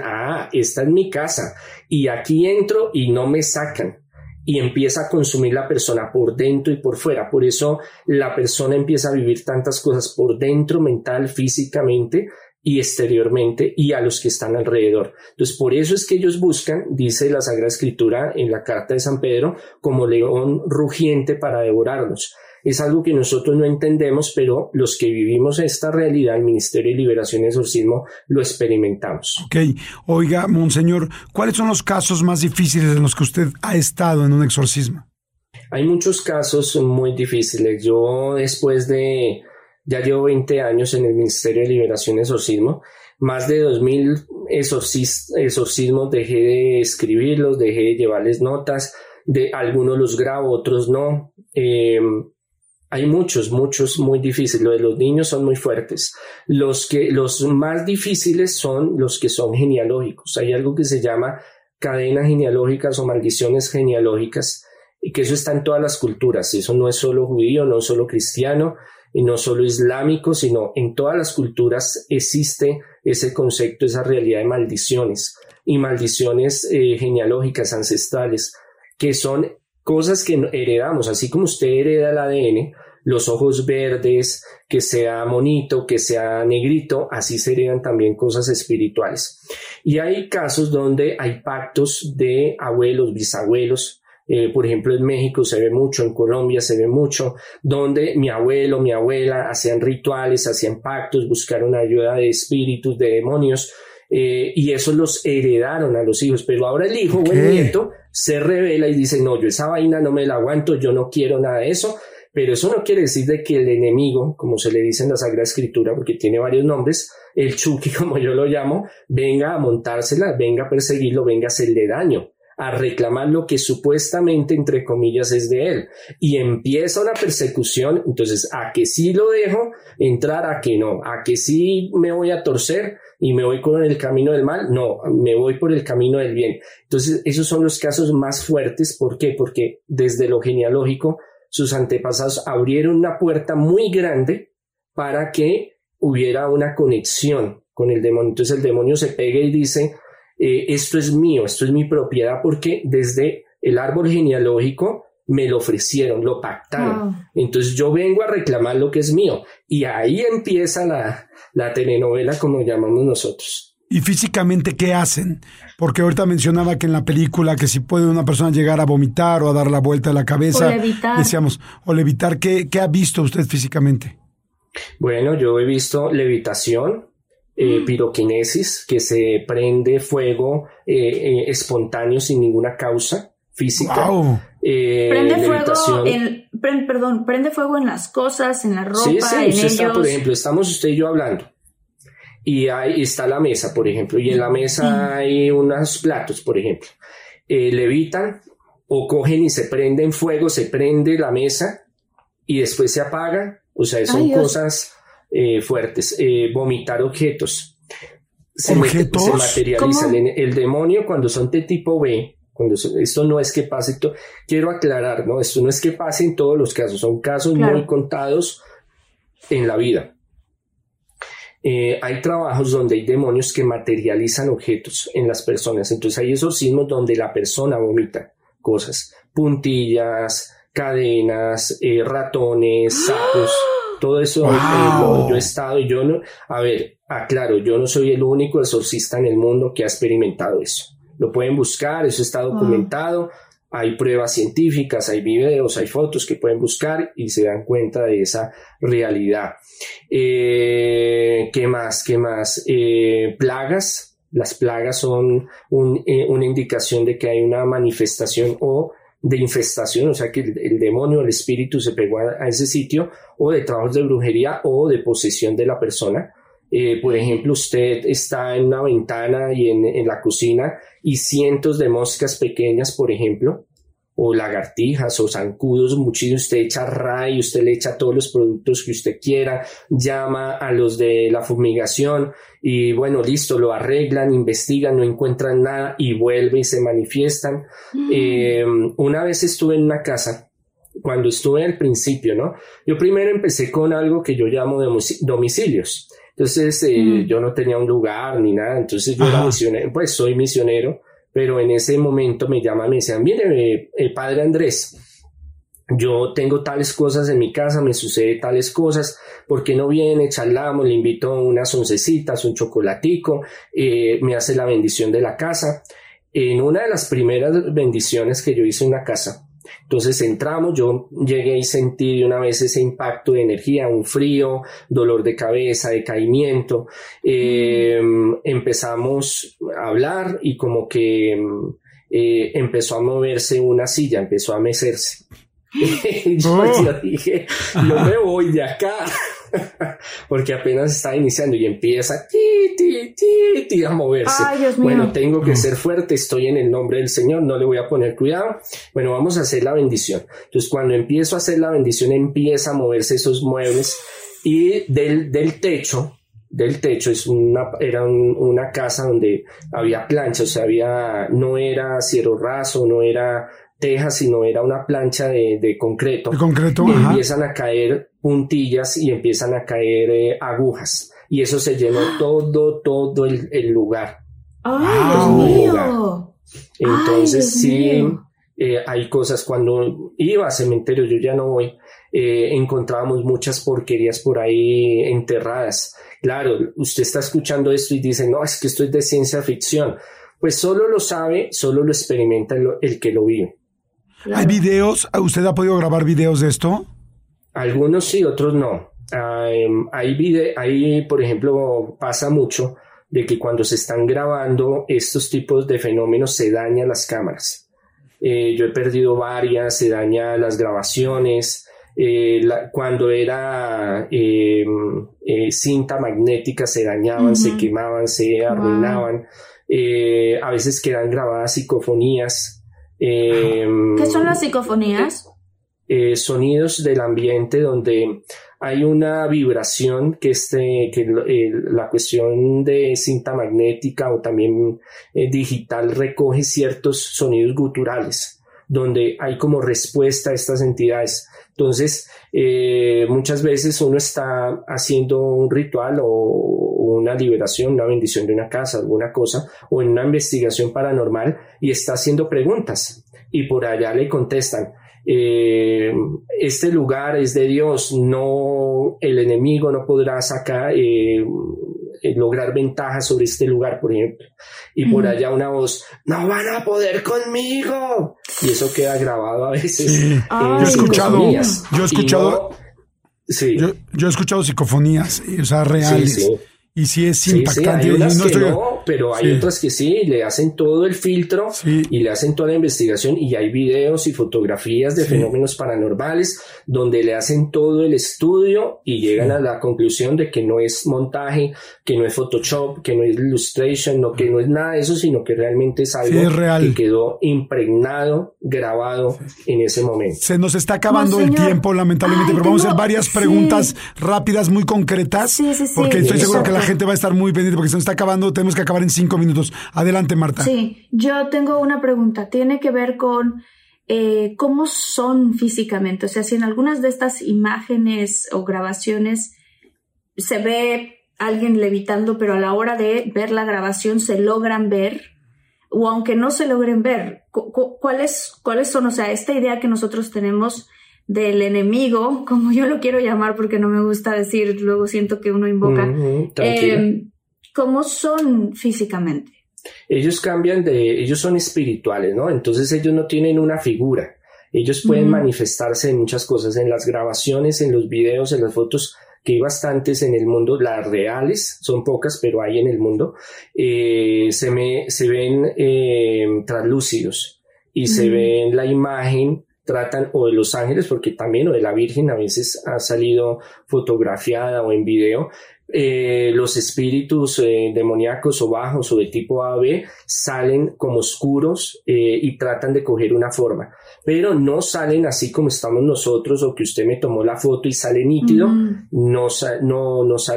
esta es mi casa y aquí entro y no me sacan. Y empieza a consumir la persona por dentro y por fuera. Por eso la persona empieza a vivir tantas cosas por dentro, mental, físicamente, y exteriormente y a los que están alrededor. Entonces, por eso es que ellos buscan, dice la Sagrada Escritura en la Carta de San Pedro, como león rugiente para devorarlos. Es algo que nosotros no entendemos, pero los que vivimos esta realidad, el Ministerio de Liberación y Exorcismo, lo experimentamos. Ok. Oiga, Monseñor, ¿cuáles son los casos más difíciles en los que usted ha estado en un exorcismo? Hay muchos casos muy difíciles. Yo después de... ya llevo 20 años en el Ministerio de Liberación y Exorcismo. Más de 2.000 exorcismos dejé de escribirlos, dejé de llevarles notas. De algunos los grabo, otros no. Hay muchos muy difíciles. Los de los niños son muy fuertes. Los más difíciles son los que son genealógicos. Hay algo que se llama cadenas genealógicas o maldiciones genealógicas, y que eso está en todas las culturas. Eso no es solo judío, no es solo cristiano, y no solo islámico, sino en todas las culturas existe ese concepto, esa realidad de maldiciones y maldiciones genealógicas, ancestrales, que son cosas que heredamos, así como usted hereda el ADN, los ojos verdes, que sea monito, que sea negrito, así se heredan también cosas espirituales. Y hay casos donde hay pactos de abuelos, bisabuelos. Por ejemplo, en México se ve mucho, en Colombia se ve mucho, donde mi abuelo, mi abuela hacían rituales, hacían pactos, buscaron ayuda de espíritus, de demonios, y eso los heredaron a los hijos. Pero ahora el hijo, okay, o el nieto se revela y dice, no, yo esa vaina no me la aguanto, yo no quiero nada de eso. Pero eso no quiere decir de que el enemigo, como se le dice en la Sagrada Escritura, porque tiene varios nombres, el Chucky, como yo lo llamo, venga a montársela, venga a perseguirlo, venga a hacerle daño, a reclamar lo que supuestamente, entre comillas, es de él. Y empieza una persecución, entonces, a que sí lo dejo entrar, a que no, a que sí me voy a torcer y me voy con el camino del mal, no, me voy por el camino del bien. Entonces, esos son los casos más fuertes. ¿Por qué? Porque desde lo genealógico, sus antepasados abrieron una puerta muy grande para que hubiera una conexión con el demonio. Entonces, el demonio se pega y dice... esto es mío, esto es mi propiedad, porque desde el árbol genealógico me lo ofrecieron, lo pactaron. Wow. Entonces yo vengo a reclamar lo que es mío. Y ahí empieza la telenovela, como llamamos nosotros. ¿Y físicamente qué hacen? Porque ahorita mencionaba que en la película, que si puede una persona llegar a vomitar o a dar la vuelta de la cabeza, o levitar. Decíamos, o levitar. ¿Qué ha visto usted físicamente? Bueno, yo he visto levitación, piroquinesis, que se prende fuego espontáneo sin ninguna causa física. Wow. Prende fuego en las cosas, en la ropa, sí, en ellos. Está, por ejemplo, estamos usted y yo hablando y ahí está la mesa, por ejemplo, y en la mesa hay unos platos, por ejemplo. Levitan o cogen y se prenden fuego, se prende la mesa y después se apaga. O sea, son cosas... fuertes, vomitar objetos. Se materializan. ¿Cómo? El demonio, cuando son de tipo B, esto no es que pase, quiero aclarar, ¿no? Esto no es que pase en todos los casos, son casos, claro, muy contados en la vida. Hay trabajos donde hay demonios que materializan objetos en las personas, entonces hay exorcismos donde la persona vomita cosas, puntillas, cadenas, ratones, sapos. Todo eso, wow. Yo he estado, y yo no, a ver, aclaro, yo no soy el único exorcista en el mundo que ha experimentado eso. Lo pueden buscar, eso está documentado, hay pruebas científicas, hay videos, hay fotos que pueden buscar y se dan cuenta de esa realidad. ¿Qué más? Plagas. Las plagas son una indicación de que hay una manifestación o de infestación, o sea que el demonio, el espíritu se pegó a ese sitio, o de trabajos de brujería o de posesión de la persona. Por ejemplo, usted está en una ventana y en la cocina y cientos de moscas pequeñas, por ejemplo, o lagartijas o zancudos, muchísimos. Usted echa ray, usted le echa todos los productos que usted quiera, llama a los de la fumigación y bueno, listo, lo arreglan, investigan, no encuentran nada y vuelve y se manifiestan. Una vez estuve en una casa, cuando estuve al principio, ¿no? Yo primero empecé con algo que yo llamo domicilios. Entonces, yo no tenía un lugar ni nada, entonces yo era misionero, pues soy misionero. Pero en ese momento me llaman y me decían, mire, padre Andrés, yo tengo tales cosas en mi casa, me sucede tales cosas, ¿por qué no viene? Charlamos, le invito unas oncecitas, un chocolatico, me hace la bendición de la casa. En una de las primeras bendiciones que yo hice en la casa, entonces entramos, yo llegué y sentí de una vez ese impacto de energía, un frío, dolor de cabeza, decaimiento. Empezamos a hablar y como que empezó a moverse una silla, empezó a mecerse. Yo dije, no me voy de acá, porque apenas está iniciando y empieza a moverse. Ay, Dios mío. Bueno, tengo que ser fuerte, estoy en el nombre del Señor, no le voy a poner cuidado. Bueno, vamos a hacer la bendición. Entonces, cuando empiezo a hacer la bendición, empieza a moverse esos muebles y del techo, era una casa donde había plancha, o sea, no era cielo raso, no era teja, sino era una plancha de concreto. ¿De concreto? Y empiezan a caer puntillas y empiezan a caer agujas. Y eso se llenó todo el lugar. ¡Ay, Dios mío! Entonces, sí, hay cosas. Cuando iba a cementerio, yo ya no voy, encontrábamos muchas porquerías por ahí enterradas. Claro, usted está escuchando esto y dice, no, es que esto es de ciencia ficción. Pues solo lo sabe, solo lo experimenta el que lo vive. Claro. ¿Hay videos? ¿Usted ha podido grabar videos de esto? Algunos sí, otros no. Hay, por ejemplo, pasa mucho de que cuando se están grabando estos tipos de fenómenos se dañan las cámaras. Yo he perdido varias, se dañan las grabaciones. Cuando era cinta magnética se dañaban, se quemaban, se arruinaban. Wow. A veces quedan grabadas psicofonías. ¿Qué son las psicofonías? Sonidos del ambiente donde hay una vibración que la cuestión de cinta magnética o también digital recoge ciertos sonidos guturales donde hay como respuesta a estas entidades. Entonces, muchas veces uno está haciendo un ritual o una liberación, una bendición de una casa, alguna cosa, o en una investigación paranormal y está haciendo preguntas y por allá le contestan, este lugar es de Dios, no, el enemigo no podrá lograr ventaja sobre este lugar, por ejemplo. Y por allá una voz, no van a poder conmigo. Y eso queda grabado a veces. Sí. Yo he escuchado psicofonías, o sea, reales. Sí, sí. Y sí es impactante. Sí, hay unas que no, pero hay otras que sí, le hacen todo el filtro y le hacen toda la investigación y hay videos y fotografías de fenómenos paranormales donde le hacen todo el estudio y llegan a la conclusión de que no es montaje, que no es Photoshop, que no es Illustration, no, que no es nada de eso, sino que realmente es algo que quedó impregnado, grabado en ese momento. Se nos está acabando el tiempo, lamentablemente, pero vamos a hacer varias preguntas rápidas, muy concretas, porque estoy seguro que la gente va a estar muy pendiente porque se nos está acabando, tenemos que acabar en 5 minutos. Adelante, Marta. Sí, yo tengo una pregunta, tiene que ver con cómo son físicamente, o sea, si en algunas de estas imágenes o grabaciones se ve alguien levitando, pero a la hora de ver la grabación se logran ver, o aunque no se logren ver, ¿cuáles son? O sea, esta idea que nosotros tenemos del enemigo, como yo lo quiero llamar porque no me gusta decir, luego siento que uno invoca, ¿cómo son físicamente? Ellos ellos son espirituales, ¿no? Entonces ellos no tienen una figura, ellos pueden manifestarse en muchas cosas, en las grabaciones, en los videos, en las fotos, que hay bastantes en el mundo, las reales, son pocas, pero hay en el mundo, se ven translúcidos y se ven la imagen, tratan o de los ángeles, porque también, o de la Virgen, a veces ha salido fotografiada o en video, los espíritus demoníacos o bajos o de tipo AB salen como oscuros y tratan de coger una forma, pero no salen así como estamos nosotros o que usted me tomó la foto y sale nítido, no sale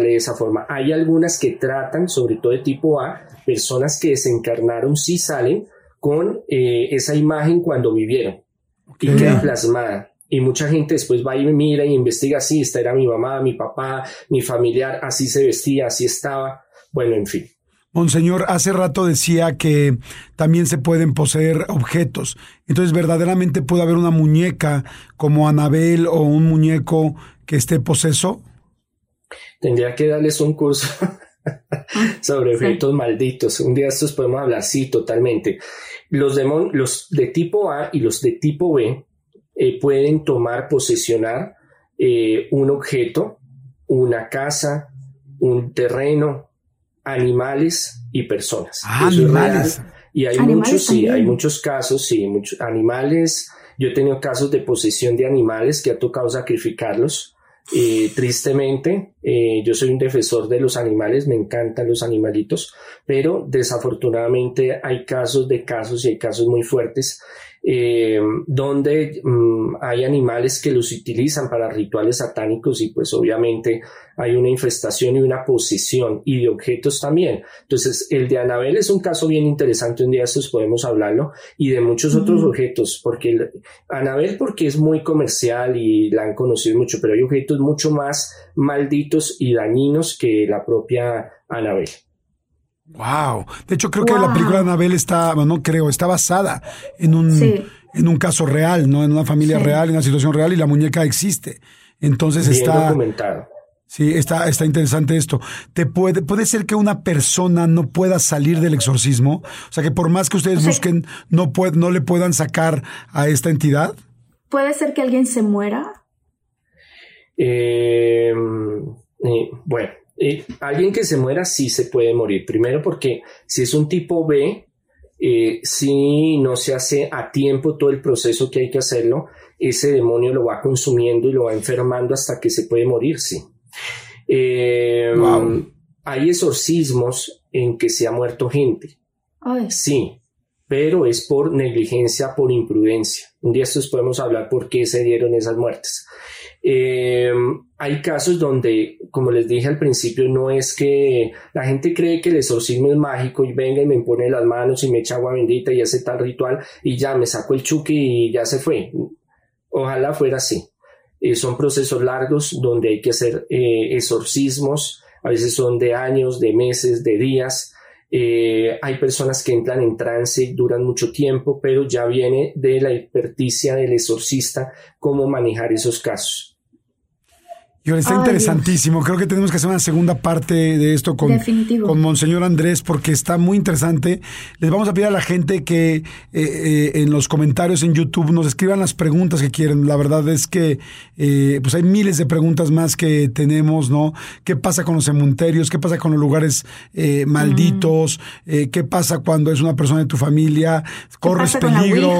de esa forma. Hay algunas que tratan, sobre todo de tipo A, personas que desencarnaron sí salen con esa imagen cuando vivieron. Y queda plasmada. Y mucha gente después va y me mira y investiga, sí, esta era mi mamá, mi papá, mi familiar, así se vestía, así estaba. Bueno, en fin. Monseñor, hace rato decía que también se pueden poseer objetos. Entonces, ¿verdaderamente puede haber una muñeca como Anabel o un muñeco que esté poseso? Tendría que darles un curso sobre objetos malditos. Un día estos podemos hablar, sí, totalmente. Los demonios, los de tipo A y los de tipo B, pueden tomar, posesionar un objeto, una casa, un terreno, animales y personas. Ah, animales. Y hay muchos, sí, hay muchos casos, sí, muchos animales. Yo he tenido casos de posesión de animales que ha tocado sacrificarlos. Tristemente, yo soy un defensor de los animales, me encantan los animalitos, pero desafortunadamente hay casos de casos y hay casos muy fuertes donde hay animales que los utilizan para rituales satánicos y pues obviamente hay una infestación y una posesión y de objetos también. Entonces el de Anabel es un caso bien interesante, un día estos podemos hablarlo, y de muchos otros objetos, porque Anabel porque es muy comercial y la han conocido mucho, pero hay objetos mucho más malditos y dañinos que la propia Anabel. Wow. De hecho, creo que la película Anabel está, bueno, no creo, está basada en un caso real, ¿no? En una familia real, en una situación real, y la muñeca existe. Entonces bien está documentado. Sí, está interesante esto. ¿Puede ser que una persona no pueda salir del exorcismo? O sea, que por más que ustedes busquen, no le puedan sacar a esta entidad. ¿Puede ser que alguien se muera? Alguien que se muera sí se puede morir. Primero porque si es un tipo B, si no se hace a tiempo todo el proceso que hay que hacerlo, ese demonio lo va consumiendo y lo va enfermando hasta que se puede morir, sí. Wow. Hay exorcismos en que se ha muerto gente. Ay. Sí, pero es por negligencia, por imprudencia. Un día estos podemos hablar por qué se dieron esas muertes. Hay casos donde, como les dije al principio, no es que la gente cree que el exorcismo es mágico y venga y me pone las manos y me echa agua bendita y hace tal ritual y ya me saco el chuki y ya se fue. Ojalá fuera así. Son procesos largos donde hay que hacer exorcismos, a veces son de años, de meses, de días. Hay personas que entran en trance, duran mucho tiempo, pero ya viene de la experticia del exorcista cómo manejar esos casos. Y está interesantísimo. Dios. Creo que tenemos que hacer una segunda parte de esto con Monseñor Andrés, porque está muy interesante. Les vamos a pedir a la gente que en los comentarios en YouTube nos escriban las preguntas que quieren. La verdad es que pues hay miles de preguntas más que tenemos, ¿no? ¿Qué pasa con los cementerios? ¿Qué pasa con los lugares malditos? ¿Qué pasa cuando es una persona de tu familia? ¿Corres peligro?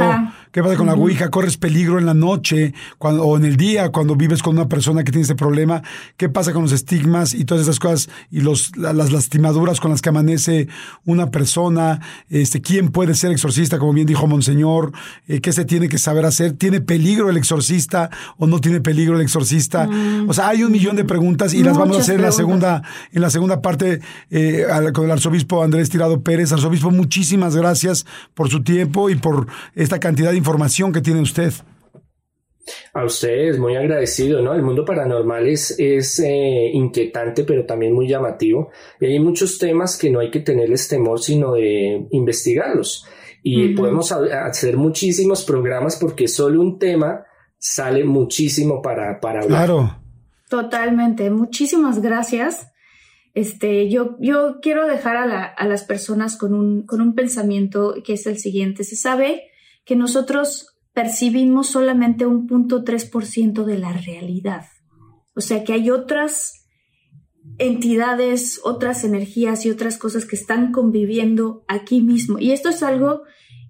¿Qué pasa con la ouija? ¿Corres peligro en la noche o en el día cuando vives con una persona que tiene este problema? ¿Qué pasa con los estigmas y todas esas cosas y las lastimaduras con las que amanece una persona? ¿Quién puede ser exorcista? Como bien dijo Monseñor, ¿qué se tiene que saber hacer? ¿Tiene peligro el exorcista o no tiene peligro el exorcista? O sea, hay un millón de preguntas y muchas las vamos a hacer en la segunda parte con el arzobispo Andrés Tirado Pérez. Arzobispo, muchísimas gracias por su tiempo y por esta cantidad de información que tiene usted. A ustedes, muy agradecido, ¿no? El mundo paranormal es inquietante, pero también muy llamativo. Y hay muchos temas que no hay que tenerles temor, sino de investigarlos. Y podemos hacer muchísimos programas porque solo un tema sale muchísimo para hablar. Claro. Totalmente. Muchísimas gracias. Yo quiero dejar a las personas con un pensamiento que es el siguiente. Se sabe que nosotros percibimos solamente un 0.3% de la realidad. O sea que hay otras entidades, otras energías y otras cosas que están conviviendo aquí mismo. Y esto es algo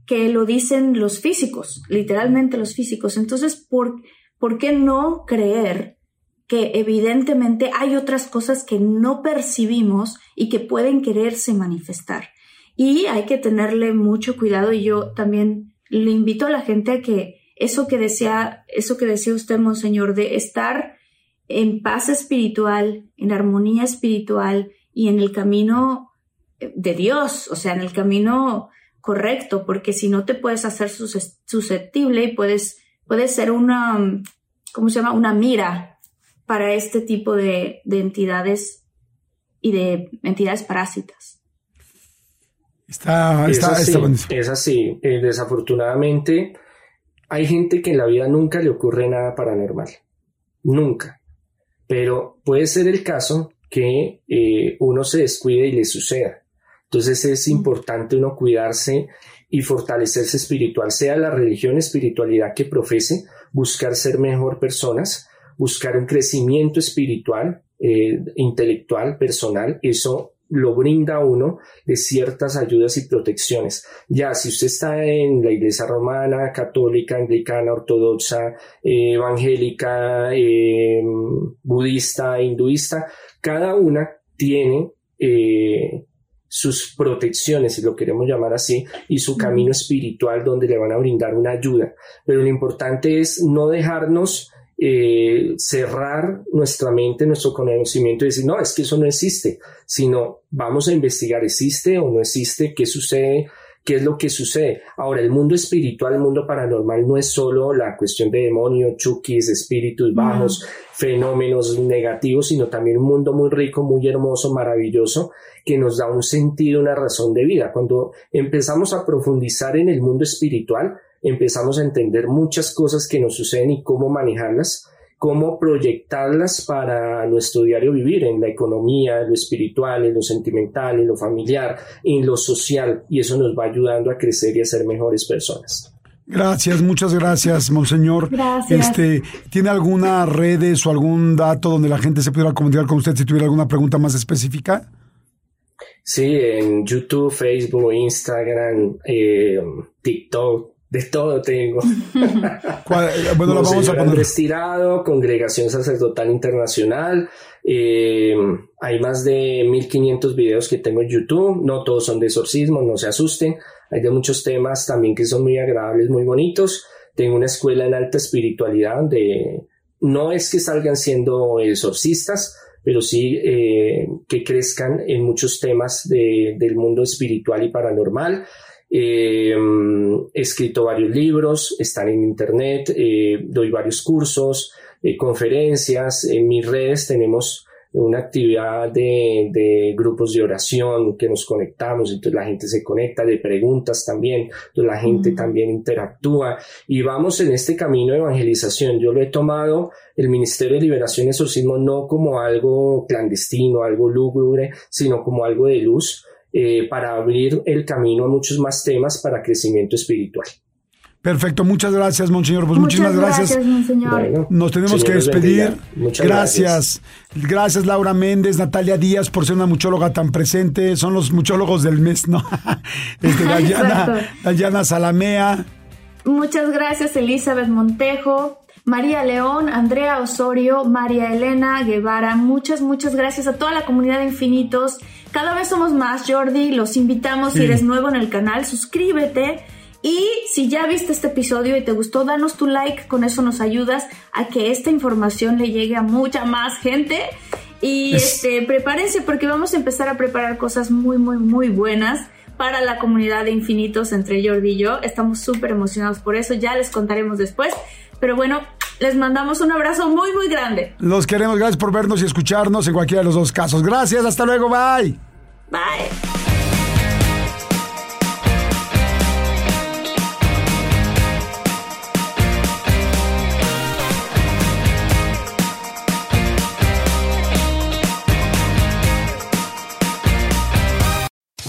que lo dicen los físicos, literalmente los físicos. Entonces, ¿por qué no creer que evidentemente hay otras cosas que no percibimos y que pueden quererse manifestar? Y hay que tenerle mucho cuidado, y yo también le invito a la gente a que eso que decía usted, Monseñor, de estar en paz espiritual, en armonía espiritual y en el camino de Dios, o sea, en el camino correcto, porque si no te puedes hacer susceptible y puedes ser una, ¿cómo se llama?, una mira para este tipo de entidades y de entidades parásitas. Es así. Desafortunadamente, hay gente que en la vida nunca le ocurre nada paranormal. Nunca. Pero puede ser el caso que uno se descuide y le suceda. Entonces es importante uno cuidarse y fortalecerse espiritual, sea la religión, espiritualidad que profese, buscar ser mejor personas, buscar un crecimiento espiritual, intelectual, personal. Eso lo brinda a uno de ciertas ayudas y protecciones. Ya, si usted está en la iglesia romana, católica, anglicana, ortodoxa, evangélica, budista, hinduista, cada una tiene sus protecciones, si lo queremos llamar así, y su camino espiritual donde le van a brindar una ayuda. Pero lo importante es no dejarnos cerrar nuestra mente, nuestro conocimiento y decir, no, es que eso no existe, sino vamos a investigar, ¿existe o no existe? ¿Qué sucede? ¿Qué es lo que sucede? Ahora, el mundo espiritual, el mundo paranormal no es solo la cuestión de demonios, chukis, espíritus bajos, fenómenos negativos, sino también un mundo muy rico, muy hermoso, maravilloso, que nos da un sentido, una razón de vida. Cuando empezamos a profundizar en el mundo espiritual, empezamos a entender muchas cosas que nos suceden y cómo manejarlas, cómo proyectarlas para nuestro diario vivir, en la economía, en lo espiritual, en lo sentimental, en lo familiar, en lo social, y eso nos va ayudando a crecer y a ser mejores personas. Gracias, muchas gracias, Monseñor. Gracias. ¿Tiene alguna redes o algún dato donde la gente se pudiera comunicar con usted si tuviera alguna pregunta más específica? Sí, en YouTube, Facebook, Instagram, TikTok. De todo tengo. Bueno, lo vamos a poner. Estirado, Congregación Sacerdotal Internacional. Hay más de 1500 videos que tengo en YouTube. No todos son de exorcismo, no se asusten. Hay de muchos temas también que son muy agradables, muy bonitos. Tengo una escuela en alta espiritualidad donde no es que salgan siendo exorcistas, pero sí que crezcan en muchos temas del mundo espiritual y paranormal. He escrito varios libros, están en internet, doy varios cursos, conferencias. En mis redes tenemos una actividad de grupos de oración que nos conectamos, entonces la gente se conecta, de preguntas también, entonces la gente también interactúa y vamos en este camino de evangelización. Yo lo he tomado, el Ministerio de Liberación y Exorcismo, no como algo clandestino, algo lúgubre, sino como algo de luz, para abrir el camino a muchos más temas para crecimiento espiritual. Perfecto, muchas gracias, Monseñor. Pues muchísimas gracias, Monseñor. Bueno, nos tenemos que despedir. Muchas gracias. Gracias, Laura Méndez, Natalia Díaz, por ser una muchóloga tan presente. Son los muchólogos del mes, ¿no? Dayana Salamea. Muchas gracias, Elizabeth Montejo, María León, Andrea Osorio, María Elena Guevara. Muchas, muchas gracias a toda la comunidad de Infinitos. Cada vez somos más, Jordi. Los invitamos, si eres nuevo en el canal, suscríbete. Y si ya viste este episodio y te gustó, danos tu like. Con eso nos ayudas a que esta información le llegue a mucha más gente. Y prepárense porque vamos a empezar a preparar cosas muy, muy, muy buenas para la comunidad de Infinitos entre Jordi y yo. Estamos súper emocionados por eso. Ya les contaremos después. Pero bueno, les mandamos un abrazo muy, muy grande. Los queremos. Gracias por vernos y escucharnos en cualquiera de los dos casos. Gracias. Hasta luego. Bye. Bye.